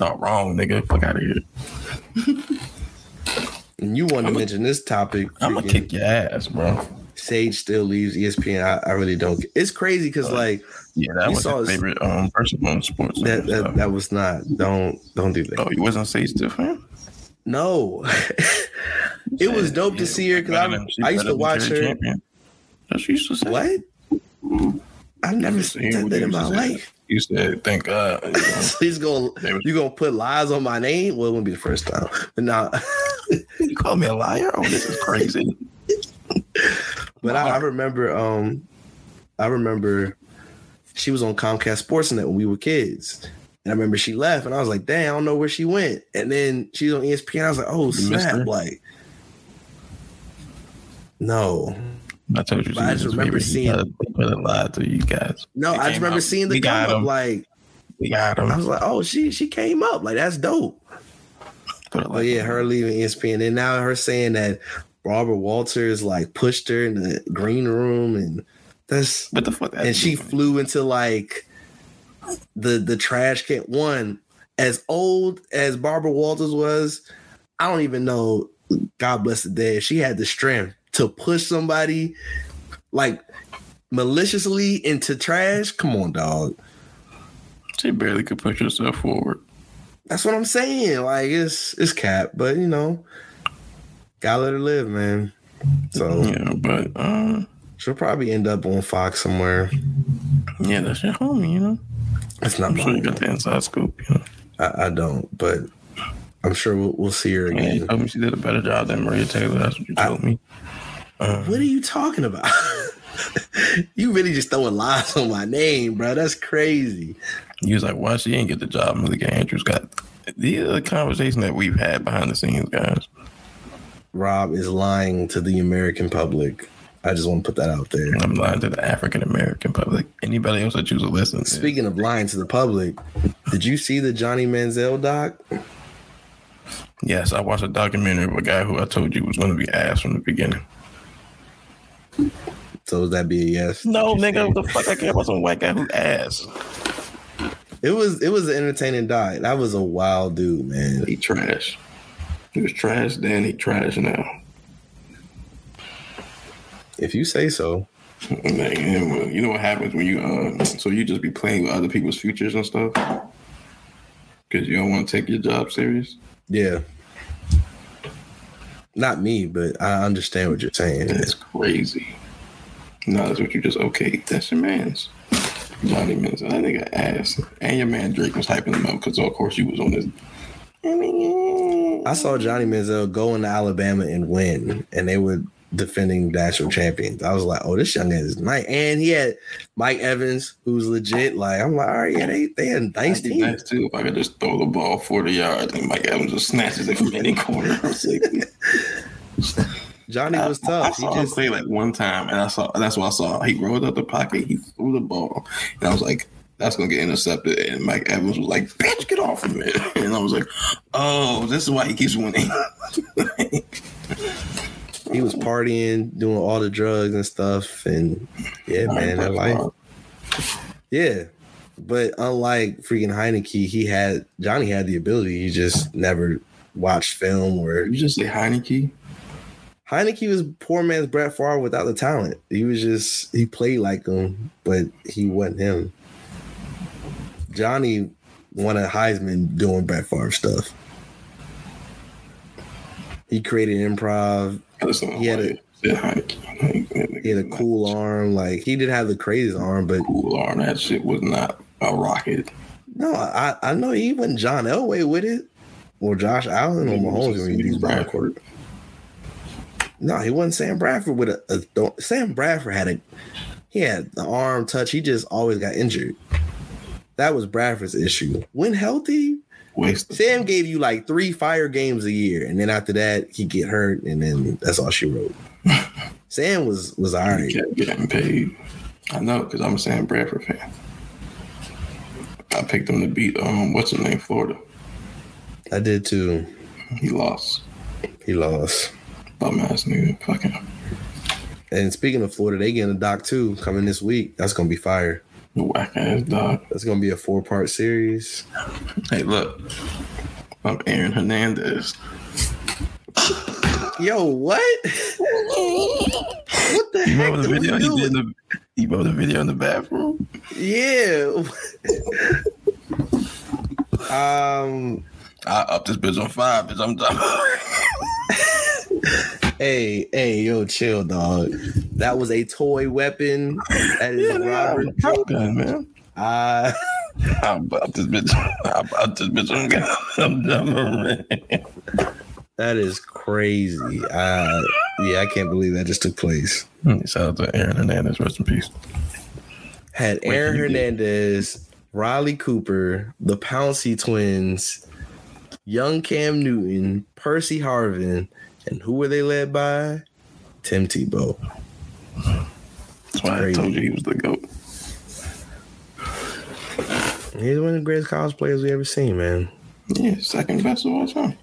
Not wrong, nigga. Fuck out of here. And you want to mention this topic? I'm gonna kick your ass, bro. Sage still leaves ESPN. I really don't. It's crazy because that was his favorite person on sports. That was not. Don't do that. Oh, you wasn't Sage still fan? No, it was dope to see her because I used to watch her. Champion. That's what you used to say. What? I've never seen that in my life. You said, thank God. You know, you're going to put lies on my name? Well, it wouldn't be the first time. But now, you call me a liar? Oh, this is crazy. But I remember she was on Comcast Sportsnet when we were kids. And I remember she left, and I was like, dang, I don't know where she went. And then she was on ESPN. I was like, oh, snap. Like, no. I just remember seeing a lie to you guys. No, I just remember seeing the come up like we got him. I was like, oh, she came up. Like that's dope. But yeah, her leaving ESPN and now her saying that Barbara Walters like pushed her in the green room and that's what the fuck that and she flew into like the trash can. One, as old as Barbara Walters was, I don't even know, God bless the dead, she had the strength to push somebody like maliciously into trash. Come on, dog. She barely could push herself forward. That's what I'm saying. Like it's cap, but you know, gotta let her live, man. So yeah, but she'll probably end up on Fox somewhere. Yeah, that's your homie, you know. That's not. I'm sure you got the inside scoop. You know, I don't, but I'm sure we'll see her again. Yeah, you told me she did a better job than Maria Taylor. That's what you told me. What are you talking about? You really just throwing lies on my name, bro. That's crazy. You was like, why she ain't get the job Malika Andrews got? These are the conversations that we've had behind the scenes, guys. Rob is lying to the American public. I just want to put that out there. I'm lying to the African American public. Anybody else that choose to listen. Speaking of lying to the public, did you see the Johnny Manziel doc? Yes, I watched a documentary of a guy who I told you was going to be ass from the beginning. So would that be a yes? No, nigga, what the fuck I care about some white guy who's ass. It was an entertaining doc. That was a wild dude, man. He trash. He was trash then, he trash now. If you say so. Man, you know what happens when you so you just be playing with other people's futures and stuff? Because you don't want to take your job serious? Yeah. Not me, but I understand what you're saying. That's crazy. No, that's what you just okayed. That's your man's. Johnny Manziel, that nigga ass. And your man Drake was hyping him up because, of course, you was on this. I saw Johnny Manziel go into Alabama and win, and they were defending national champions. I was like, oh, this young man is nice. And he had Mike Evans, who's legit. Like, I'm like, all right, yeah, they had a nice team. Nice too. If I could just throw the ball 40 yards, I think Mike Evans just snatches it from any corner. Johnny was tough. I saw him play like one time, and that's what I saw. He rolled up the pocket, he threw the ball, and I was like, that's gonna get intercepted. And Mike Evans was like, bitch, get off of it. And I was like, oh, this is why he keeps winning. He was partying, doing all the drugs and stuff, and yeah, man, that life. Yeah. But unlike freaking Heineke, Johnny had the ability. He just never watched film or you just say Heineke? Heineke was poor man's Brett Favre without the talent. He played like him, but he wasn't him. Johnny won a Heisman doing Brett Favre stuff. He created improv. He had a cool arm. Like, he did have the craziest arm, but cool arm. That shit was not a rocket. No, I know he went John Elway with it, or Josh Allen, or Mahomes when he was Brian Quarterback. No, he wasn't Sam Bradford with a Sam Bradford had the arm touch. He just always got injured. That was Bradford's issue. When healthy, Sam gave you like 3 fire games a year, and then after that he get hurt, and then that's all she wrote. Sam was all right. He kept getting paid. I know, because I'm a Sam Bradford fan. I picked him to beat what's his name, Florida. I did too. He lost. Dumbass nigga, fucking. And speaking of Florida, they getting a doc too coming this week. That's gonna be fire. Whack ass doc. That's gonna be a 4-part series. Hey, look, I'm Aaron Hernandez. Yo, what? What the heck? You wrote the video in the bathroom. Yeah. I up this bitch on 5, bitch. I'm done. Hey, yo, chill, dog. That was a toy weapon. That is Robert Drogan, man. I'm about this bitch. I'm done, man. That is crazy. Yeah, I can't believe that just took place. Shout out to Aaron Hernandez. Rest in peace. Had Aaron Hernandez, Riley Cooper, the Pouncey Twins, young Cam Newton, Percy Harvin, and who were they led by? Tim Tebow. That's why I told you he was the GOAT. He's one of the greatest college players we ever seen, man. Yeah, second best of all time.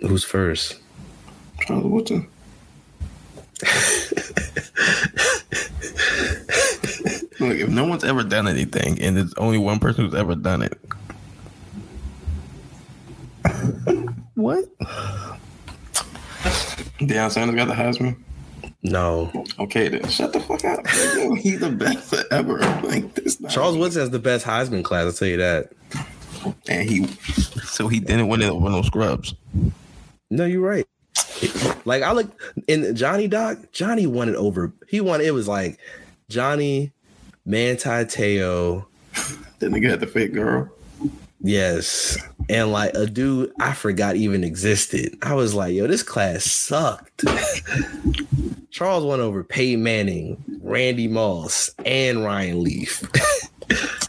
Who's first? Charlie Woodson. Look, if no one's ever done anything, and there's only one person who's ever done it. What? Deion Sanders got the Heisman? No. Okay, then shut the fuck up. He's the best ever. Like, this Charles Woodson has the best Heisman class, I'll tell you that. And he didn't win it with no scrubs. No, you're right. Like, I look in Johnny won it over. It was like Johnny, Manti Te'o. Then they got the fake girl. Yes. And like a dude I forgot even existed. I was like, yo, this class sucked. Charles went over Peyton Manning, Randy Moss, and Ryan Leaf.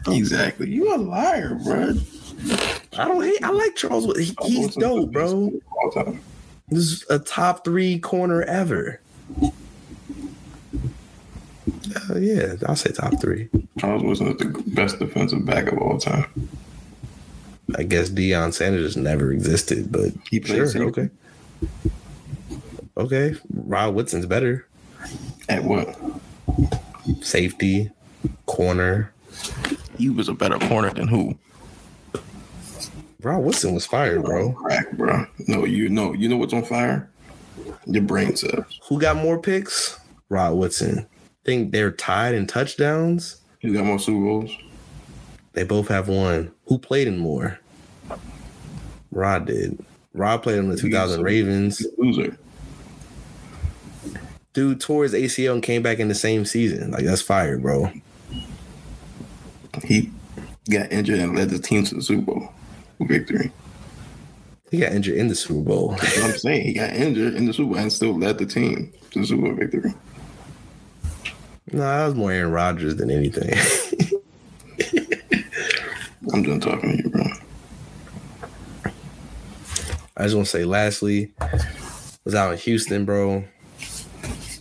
Exactly. You a liar, bro. I like Charles. He's dope, bro. This is a top 3 corner ever. Yeah, I'll say top 3. Charles wasn't the best defensive back of all time. I guess Deion Sanders never existed, but he played. Sure, okay. Rod Woodson's better. At what? Safety, corner. He was a better corner than who? Rod Woodson was fire, bro. Crack, bro. No, you know what's on fire? Your brain cells. Who got more picks? Rod Woodson. Think they're tied in touchdowns? Who got more Super Bowls? They both have one. Who played in more? Rod did. Rob played on the 2000 Ravens. Loser. Dude tore his ACL and came back in the same season. Like, that's fire, bro. He got injured and led the team to the Super Bowl victory. He got injured in the Super Bowl. That's what I'm saying. He got injured in the Super Bowl and still led the team to the Super Bowl victory. No, that was more Aaron Rodgers than anything. I'm done talking to you, bro. I just want to say, lastly, I was out in Houston, bro. It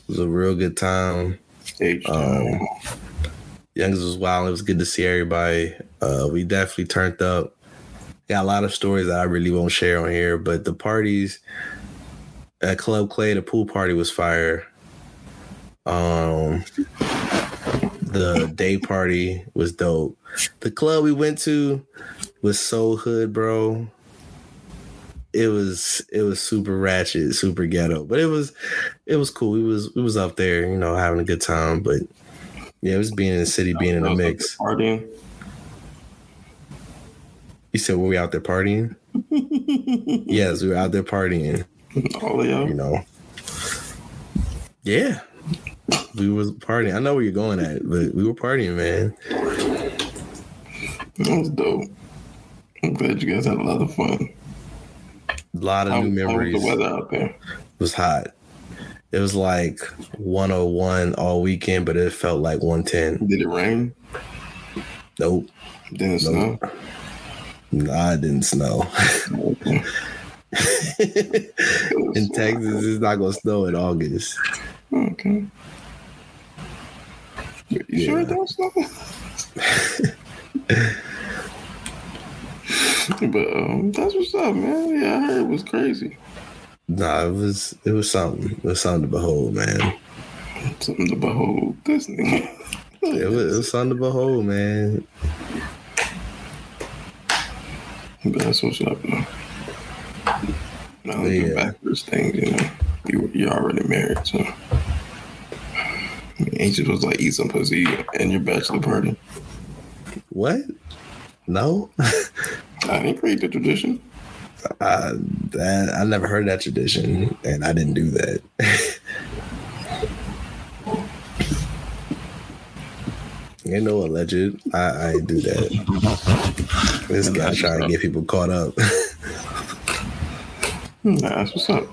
was a real good time. Young's was wild. It was good to see everybody. We definitely turned up. Got a lot of stories that I really won't share on here, but the parties at Club Clay, the pool party was fire. The day party was dope. The club we went to was so hood, bro. It was super ratchet, super ghetto, but it was cool. We was up there, you know, having a good time. But yeah, it was being in the city, being in the mix. Partying. You said, were we out there partying? Yes, we were out there partying. Oh yeah, you know, yeah. We was partying. I know where you're going at, but we were partying, man. That was dope. I'm glad you guys had a lot of fun. A lot of new memories. How was the weather out there? It was hot. It was like 101 all weekend, but it felt like 110. Did it rain? Nope. Didn't it snow? Nah, it didn't snow. Okay. In Texas, it's not going to snow in August. Okay. You sure it don't snow? But that's what's up, man. Yeah, I heard it was crazy. Nah, it was something. It was something to behold, man. Something to behold. This nigga. It was something to behold, man. But that's what's up, though. I don't do backwards things, you know. You're already married, so. Ain't you supposed to, like, eat some pussy in your bachelor party? What? No. I didn't create the tradition. I never heard that tradition, and I didn't do that. You know, alleged. I ain't do that. This guy trying to get people caught up. Nah, that's what's up.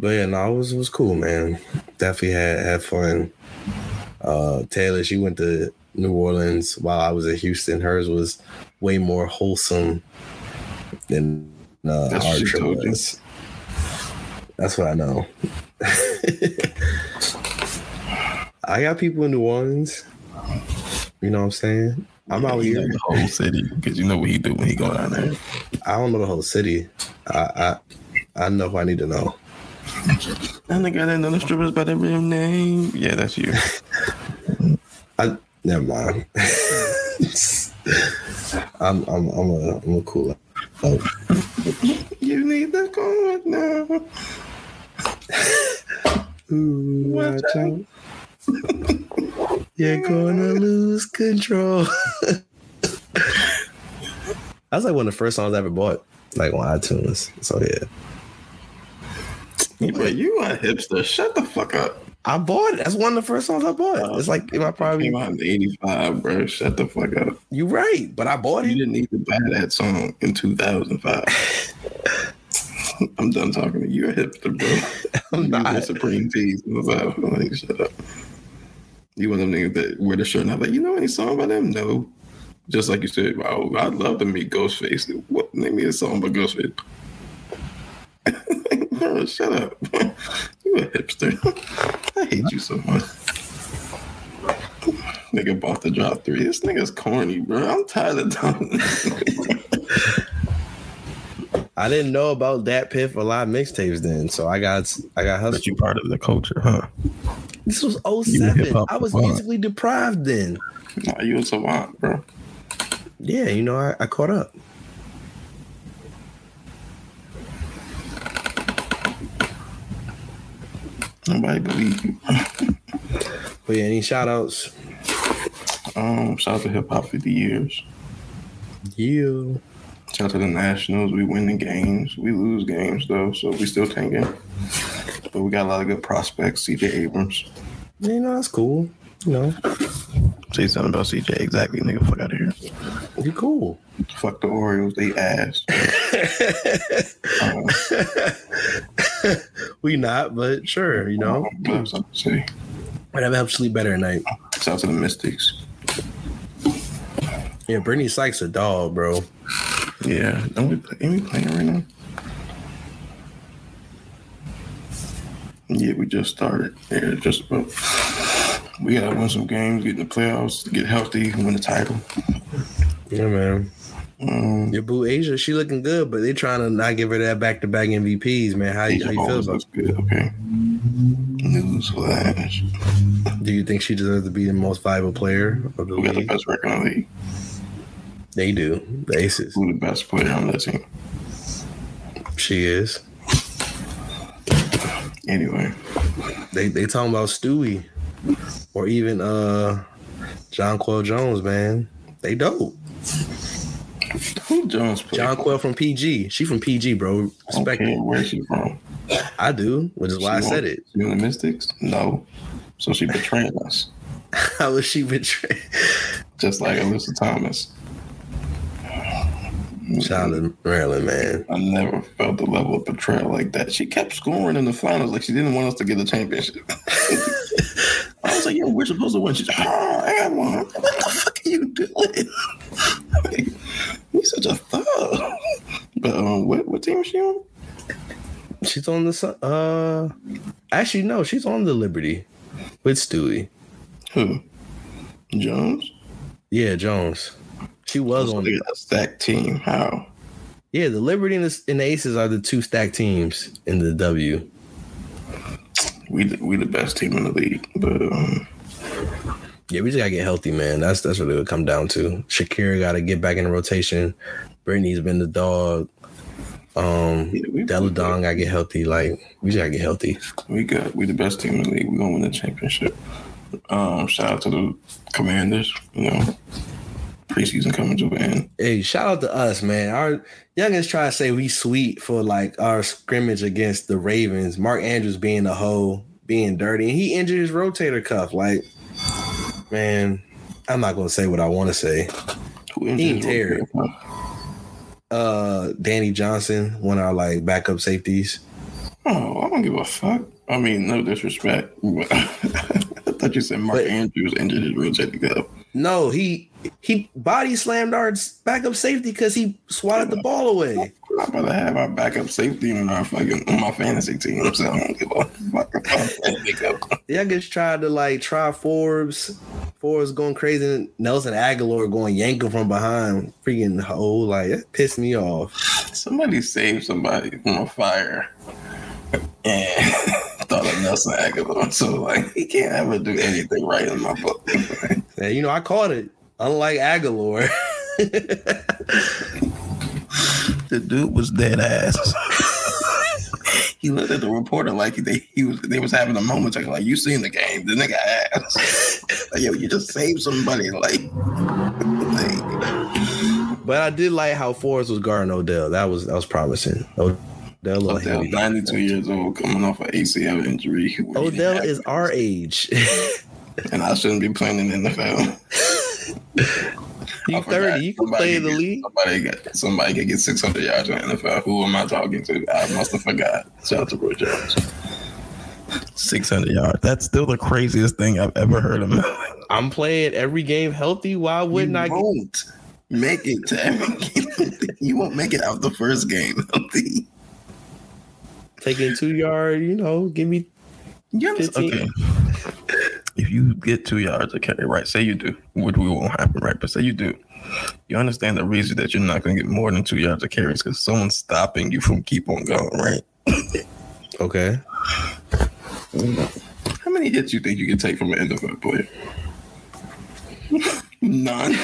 But yeah, no, it was cool, man. Definitely had fun. Taylor, she went to New Orleans while I was in Houston. Hers was way more wholesome than our trip was. That's what I know. I got people in New Orleans. You know what I'm saying? I'm out here. The whole city, because you know what he do when he go down there. I don't know the whole city. I know who I need to know. I think I didn't know the strippers by their real name. Yeah, that's you. Never mind. I'm a cooler. Oh. You need the card now. Ooh, watch out. You're gonna lose control. That was like one of the first songs I ever bought, like on iTunes. So yeah. But you a hipster. Shut the fuck up. I bought it. That's one of the first songs I bought. It's like in my probably came out in 85, bro. Shut the fuck up. You right, but I bought it. You didn't need to buy that song in 2005. I'm done talking to you. You're a hipster, bro. I'm not. You're Supreme Tees. Like, shut up. You want them niggas that wear the shirt and I'm like, you know any song by them? No. Just like you said, wow, I'd love to meet Ghostface. What? Name me a song by Ghostface. Bro, shut up. You a hipster. I hate you so much. Nigga bought the drop 3. This nigga's corny, bro. I'm tired of talking. I didn't know about that Piff a lot of mixtapes then, so I got hustled. But you part of the culture, huh? This was 07. I was musically deprived then. Nah, you was a lot, bro. Yeah, you know, I caught up. Nobody believe you. But yeah, any shout outs? Shout out to hip hop 50 years. Yeah. Shout out to the Nationals. We win the games. We lose games, though, so we still tanking. But we got a lot of good prospects. C.J. Abrams. Yeah, you know, that's cool. You know. Say something about C.J. Exactly, nigga. Fuck out of here. You're cool. Fuck the Orioles. They ass. We not, but sure, you know. Whatever helps sleep better at night. Shout out to the Mystics. Yeah, Brittany Sykes a dog, bro. Yeah. Ain't we playing right now? Yeah, we just started. Yeah, just about. We gotta win some games, get in the playoffs, get healthy, win the title. Yeah, man. Your boo Asia, she looking good, but they trying to not give her that back-to-back MVPs, man. How you feel about it? Okay. Newsflash. Do you think she deserves to be the most valuable player of the league? We got the best record in the league. They do. The Aces. Who's the best player on that team? She is. Anyway. They talking about Stewie. Or even Jonquel Jones, man. They dope. Who Jones play? Jonquel from PG. She from PG, bro. Respect it. Where she from? I do, which is why I said it. You in the Mystics? No. So she betrayed us. How was she betrayed? Just like Alyssa Thomas. Shout out to Maryland, man. I never felt the level of betrayal like that. She kept scoring in the finals like she didn't want us to get the championship. I was like, yo, we're supposed to win. She's like, oh, I got one. What the fuck are you doing? You're such a thug. But what team is she on? She's on the... actually, no. She's on the Liberty with Stewie. Who? Jones? Yeah, Jones. She was on the stacked team. How? Yeah, the Liberty and the Aces are the two stacked teams in the W. We the best team in the league, but yeah, we just gotta get healthy, man. That's really what it come down to. Shakira gotta get back in the rotation. Brittany's been the dog. Deladon gotta get healthy. Like we just gotta get healthy. We the best team in the league. We gonna win the championship. Shout out to the Commanders. You know, preseason coming to an end. Hey, shout out to us, man. Our youngins try to say we sweet for like our scrimmage against the Ravens. Mark Andrews being a hoe, being dirty, and he injured his rotator cuff. Like, man, I'm not gonna say what I want to say. Who injured his rotator cuff? Danny Johnson, one of our like backup safeties. Oh, I don't give a fuck. I mean, no disrespect. I thought you said Mark Andrews injured his rotator cuff. No, he body slammed our backup safety because he swatted the ball away. I'd rather have our backup safety than our my fantasy team. So I don't give a fuck about that. Yeah, I just tried to try Forbes. Forbes going crazy. Nelson Aguilar going yanking from behind. Freaking hole. Like, that pissed me off. Somebody saved somebody from a fire. And thought of Nelson Aguilar. So, he can't ever do anything right in my book. Yeah, you know, I caught it. Unlike Aguilar. The dude was dead ass. He looked at the reporter like they was having a moment. Like, you seen the game. The nigga ass. Like, yo, you just saved somebody. But I did like how Forrest was guarding Odell. That was promising. Odell 92 years old, coming off an ACL injury. Odell is our age. And I shouldn't be playing in the NFL. You 30, you can play in the league. Somebody can get 600 yards in the NFL. Who am I talking to? I must have forgot. Shout out to Roy Jones. 600 yards. That's still the craziest thing I've ever heard of. I'm playing every game healthy. Why wouldn't I? Won't make it to every game. You won't make it out the first game healthy. Taking 2 yards, you know, give me 15. Okay. If you get 2 yards, okay, right? Say you do, which we won't happen, right? But say you do. You understand the reason that you're not going to get more than 2 yards of carries because someone's stopping you from keep on going, right? Okay. How many hits you think you can take from an NFL player? None.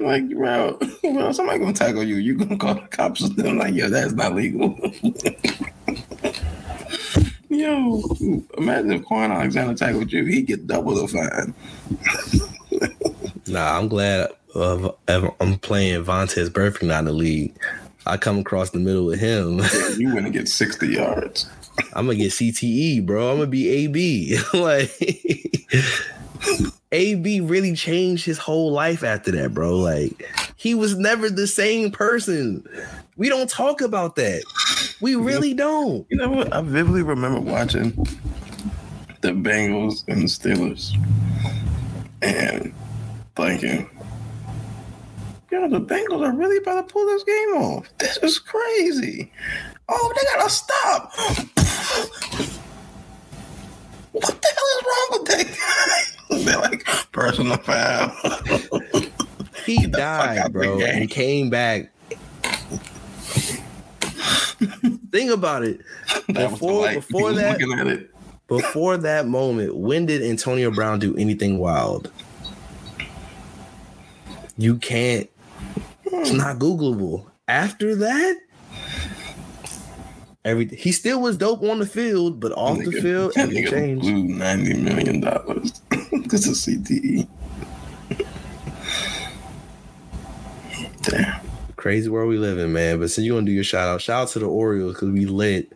Like, bro, somebody going to tackle you. You're going to call the cops. And I'm like, yo, that's not legal. Yo, imagine if Quan Alexander tackled you. He'd get double the fine. Nah, I'm glad I'm playing Vontaze Burfict out of the league. I come across the middle with him. Yeah, you wouldn't get 60 yards. I'm going to get CTE, bro. I'm going to be AB. AB really changed his whole life after that, bro. Like, he was never the same person. We don't talk about that. We really don't. You know what? I vividly remember watching the Bengals and the Steelers and thinking, yo, the Bengals are really about to pull this game off. This is crazy. Oh, they gotta stop. What the hell is wrong with that guy? They're like, personal foul. He died, bro, and came back. Think about it. Before that moment, when did Antonio Brown do anything wild? You can't. It's not Googleable. After that, everything. He still was dope on the field, but off the field, everything changed. Blew $90 million because of CTE. Damn, crazy world we live in, man. But since you're gonna do your shout out to the Orioles because we lit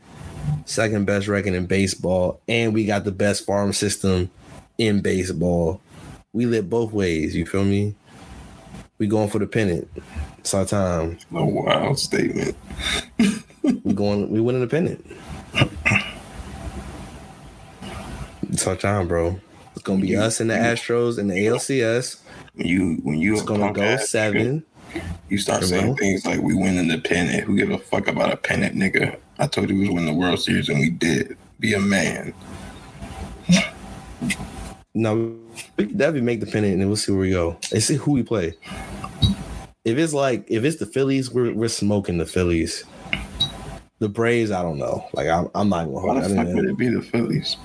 second best record in baseball, and we got the best farm system in baseball. We lit both ways. You feel me? We going for the pennant. It's our time. A wild statement. We winning the pennant. It's our time, bro. It's gonna be us and the Astros and the ALCS. It's gonna go 7. You start saying things like we winning the pennant. Who give a fuck about a pennant, nigga? I told you we was winning the World Series and we did. Be a man. No, we could definitely make the pennant, and then we'll see where we go and see who we play. If it's the Phillies, we're smoking the Phillies. The Braves, I don't know. Like I'm not gonna hold. Why the fuck would it be the Phillies?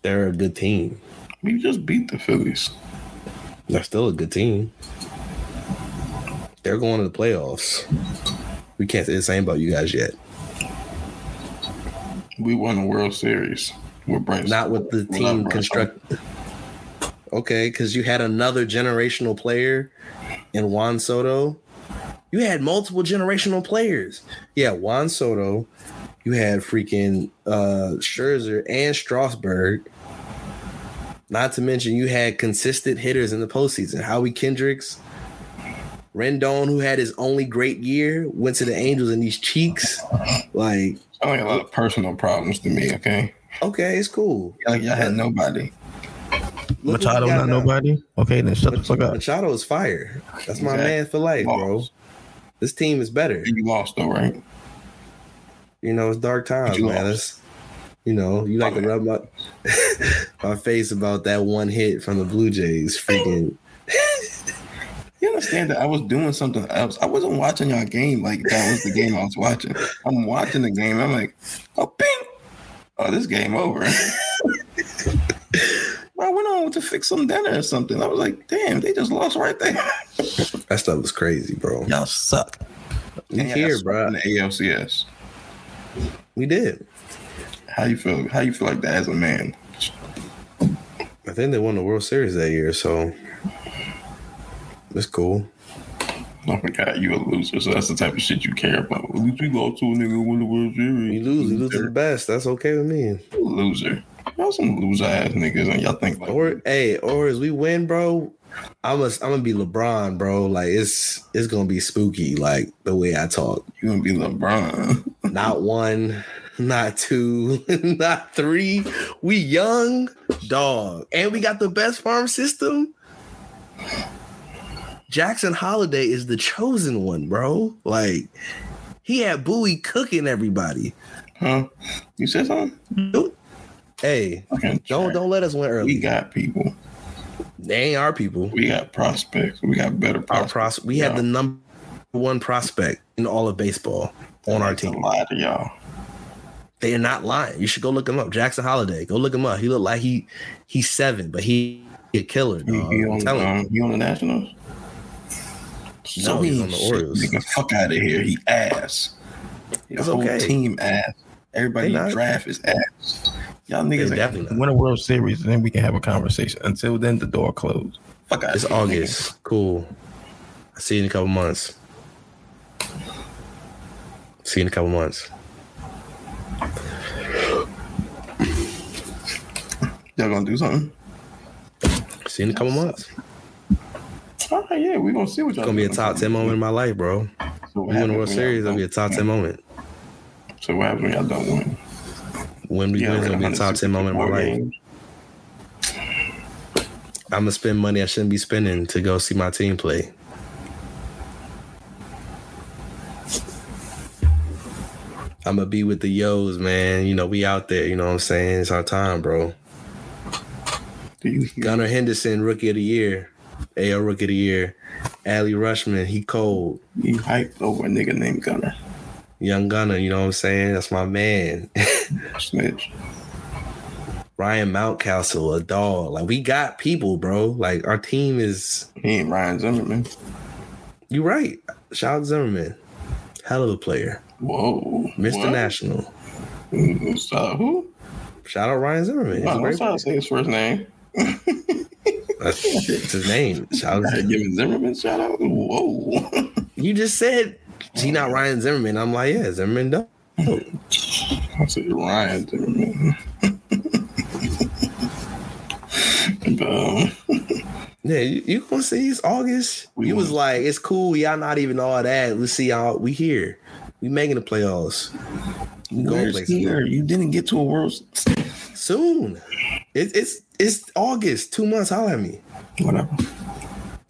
They're a good team. We just beat the Phillies. They're still a good team. They're going to the playoffs. We can't say the same about you guys yet. We won the World Series with Bryce. Not with the team constructed. Okay, because you had another generational player in Juan Soto. You had multiple generational players. Yeah, Juan Soto. You had freaking Scherzer and Strasburg. Not to mention you had consistent hitters in the postseason. Howie Kendricks, Rendon, who had his only great year, went to the Angels in these cheeks. Like, I like a lot of personal problems to me, okay? Okay, it's cool. Like, y'all had nobody. Machado not nobody? Okay, then shut the fuck up. Machado is fire. That's my man for life, bro. This team is better. You lost, though, right? You know, it's dark times, man. That's, you know, you like to rub my face about that one hit from the Blue Jays. Freaking. You understand that I was doing something else. I wasn't watching y'all game like that was the game I was watching. I'm watching the game. I'm like, oh, ping. Oh, this game over. I went on to fix some dinner or something. I was like, damn, they just lost right there. That stuff was crazy, bro. Y'all suck. We here, bro. In the ALCS. We did. How you feel? How you feel like that as a man? I think they won the World Series that year, so that's cool. Oh my God, you a loser. So that's the type of shit you care about. At least we lost to a nigga who won the World Series. You lose to the best. That's okay with me. Loser. Y'all some loser ass niggas, and y'all think like, or as we win, bro. I'm gonna be LeBron, bro. Like it's gonna be spooky, like the way I talk. You gonna be LeBron? Not 1, not 2, not 3. We young dog, and we got the best farm system. Jackson Holliday is the chosen one, bro. Like he had Bowie cooking everybody. Huh? You said something? Nope. Hey, don't let us win early. We got people. They ain't our people. We got prospects. We got better prospects. We had the number 1 prospect in all of baseball on our team. They lie to y'all. They are not lying. You should go look him up. Jackson Holliday. Go look him up. He looked like he's 7, but he a killer. He on the Nationals? No, he's on the Orioles. Nigga, fuck out of here. He ass. His whole team ass. Everybody you draft is ass. Y'all niggas win a World Series, and then we can have a conversation. Until then, the door closed. Fuck out. It's August. Niggas. Cool. See you in a couple months. See you in a couple months. Y'all gonna do something? See you in a couple months. All right, yeah, we're gonna see what y'all do. It's gonna be a top 10 moment in my life, bro. So we win the World Series, it'll be a top 10 moment. So what happens when y'all don't win? When we win, it'll be a top 10 moment in my life. I'm gonna spend money I shouldn't be spending to go see my team play. I'm gonna be with the yo's, man. You know, we out there, you know what I'm saying? It's our time, bro. Gunnar Henderson, Rookie of the Year. AO Rookie of the Year. Adley Rushman, he cold. He hyped over a nigga named Gunnar. Young Gunnar, you know what I'm saying? That's my man. Snitch. Ryan Mountcastle, a dog. Like, we got people, bro. Like, our team is... He ain't Ryan Zimmerman. You right. Shout out Zimmerman. Hell of a player. Whoa. Mr. What? National. Who? Shout out Ryan Zimmerman. Wow, I'm trying to say his first name. That's his name. Shout out giving Zimmerman shout out. Whoa! You just said he not Ryan Zimmerman. I'm like, yeah, Zimmerman dope. I said Ryan Zimmerman. Yeah, you gonna see it's August? He was like, it's cool. Y'all not even all that. We see y'all. We here. We making the playoffs. Here. You didn't get to a World soon. It's August. 2 months. Holler at me. Whatever.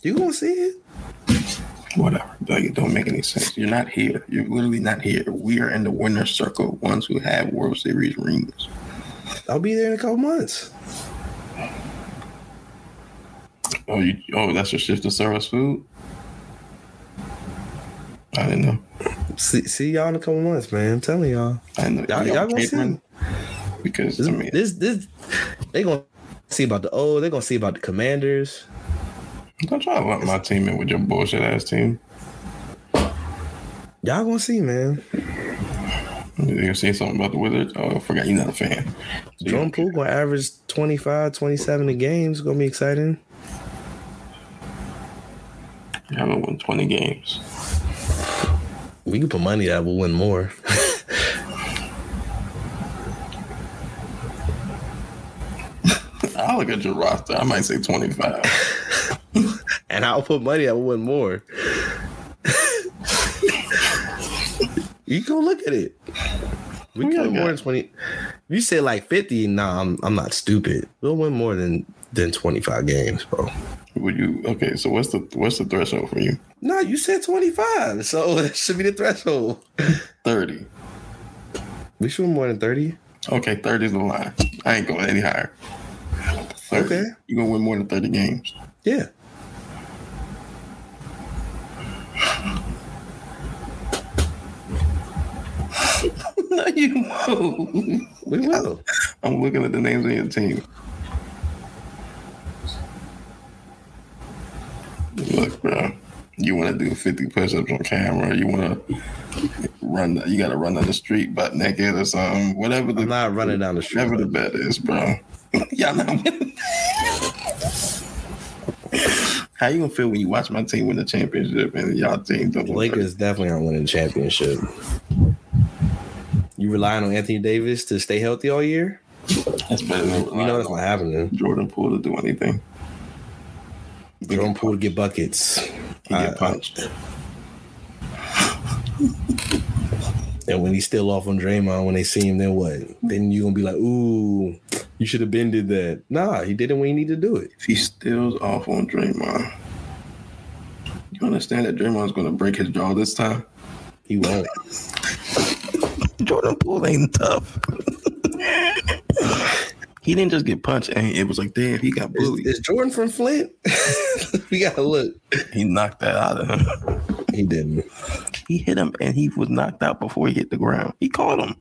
You gonna see it? Whatever. Like, it don't make any sense. You're not here. You're literally not here. We are in the winner's circle. Ones who have World Series rings. I'll be there in a couple months. Oh, that's your shift to serve us food. I didn't know. See y'all in a couple months, man. I'm telling y'all. I know. Y'all gonna see. Because this, I mean, this they gonna see about the O's. They gonna see about the Commanders. Don't try to let my team in with your bullshit ass team. Y'all gonna see, man. You gonna say something about the Wizards? Oh, I forgot you're not a fan. Jordan Poole gonna average 25, 27 a game. It's gonna be exciting. I haven't won 20 games. We can put money that we'll win more. I'll look at your roster. I might say 25. And I'll put money that we'll win more. You go look at it. We could have more than 20. You say like 50. Nah, I'm not stupid. We'll win more than 25 games, bro. Would you? Okay, so what's the threshold for you? No, you said 25, so that should be the threshold. 30. We should win more than 30. Okay, 30 is the line. I ain't going any higher. 30. Okay, you gonna win more than 30 games? Yeah. No, you won't. We will. I'm looking at the names of your team. Look, bro, you want to do 50 push-ups on camera. You want to run. You got to run down the street butt naked or something. Whatever the. I'm not running down the street. Whatever the bet is, bro. Y'all not winning. How you gonna feel when you watch my team win the championship and y'all team don't? The Lakers definitely aren't winning the championship. You relying on Anthony Davis to stay healthy all year? That's better than you know that's not happening. Jordan Poole to do anything. Jordan Poole to get buckets. He get punched. And when he's still off on Draymond, when they see him, then what? Then you're going to be like, ooh, you should have been did that. Nah, he did it when he needed to do it. If he still's off on Draymond, you understand that Draymond's going to break his jaw this time? He won't. Jordan Poole ain't tough. He didn't just get punched, and it was like, damn, he got bullied. Is Jordan from Flint? We gotta look. He knocked that out of him. He didn't. He hit him, and he was knocked out before he hit the ground. He caught him.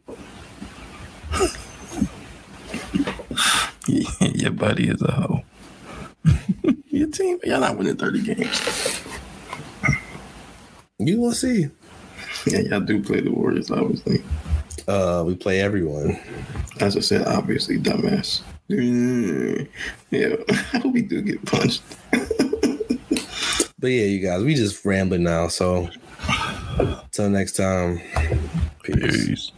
Your buddy is a hoe. Your team, y'all not winning 30 games. You gonna see. Yeah, y'all do play the Warriors, obviously. We play everyone. As I said, obviously, dumbass. Yeah, I hope we do get punched. But yeah, you guys, we just rambling now. So until next time, peace.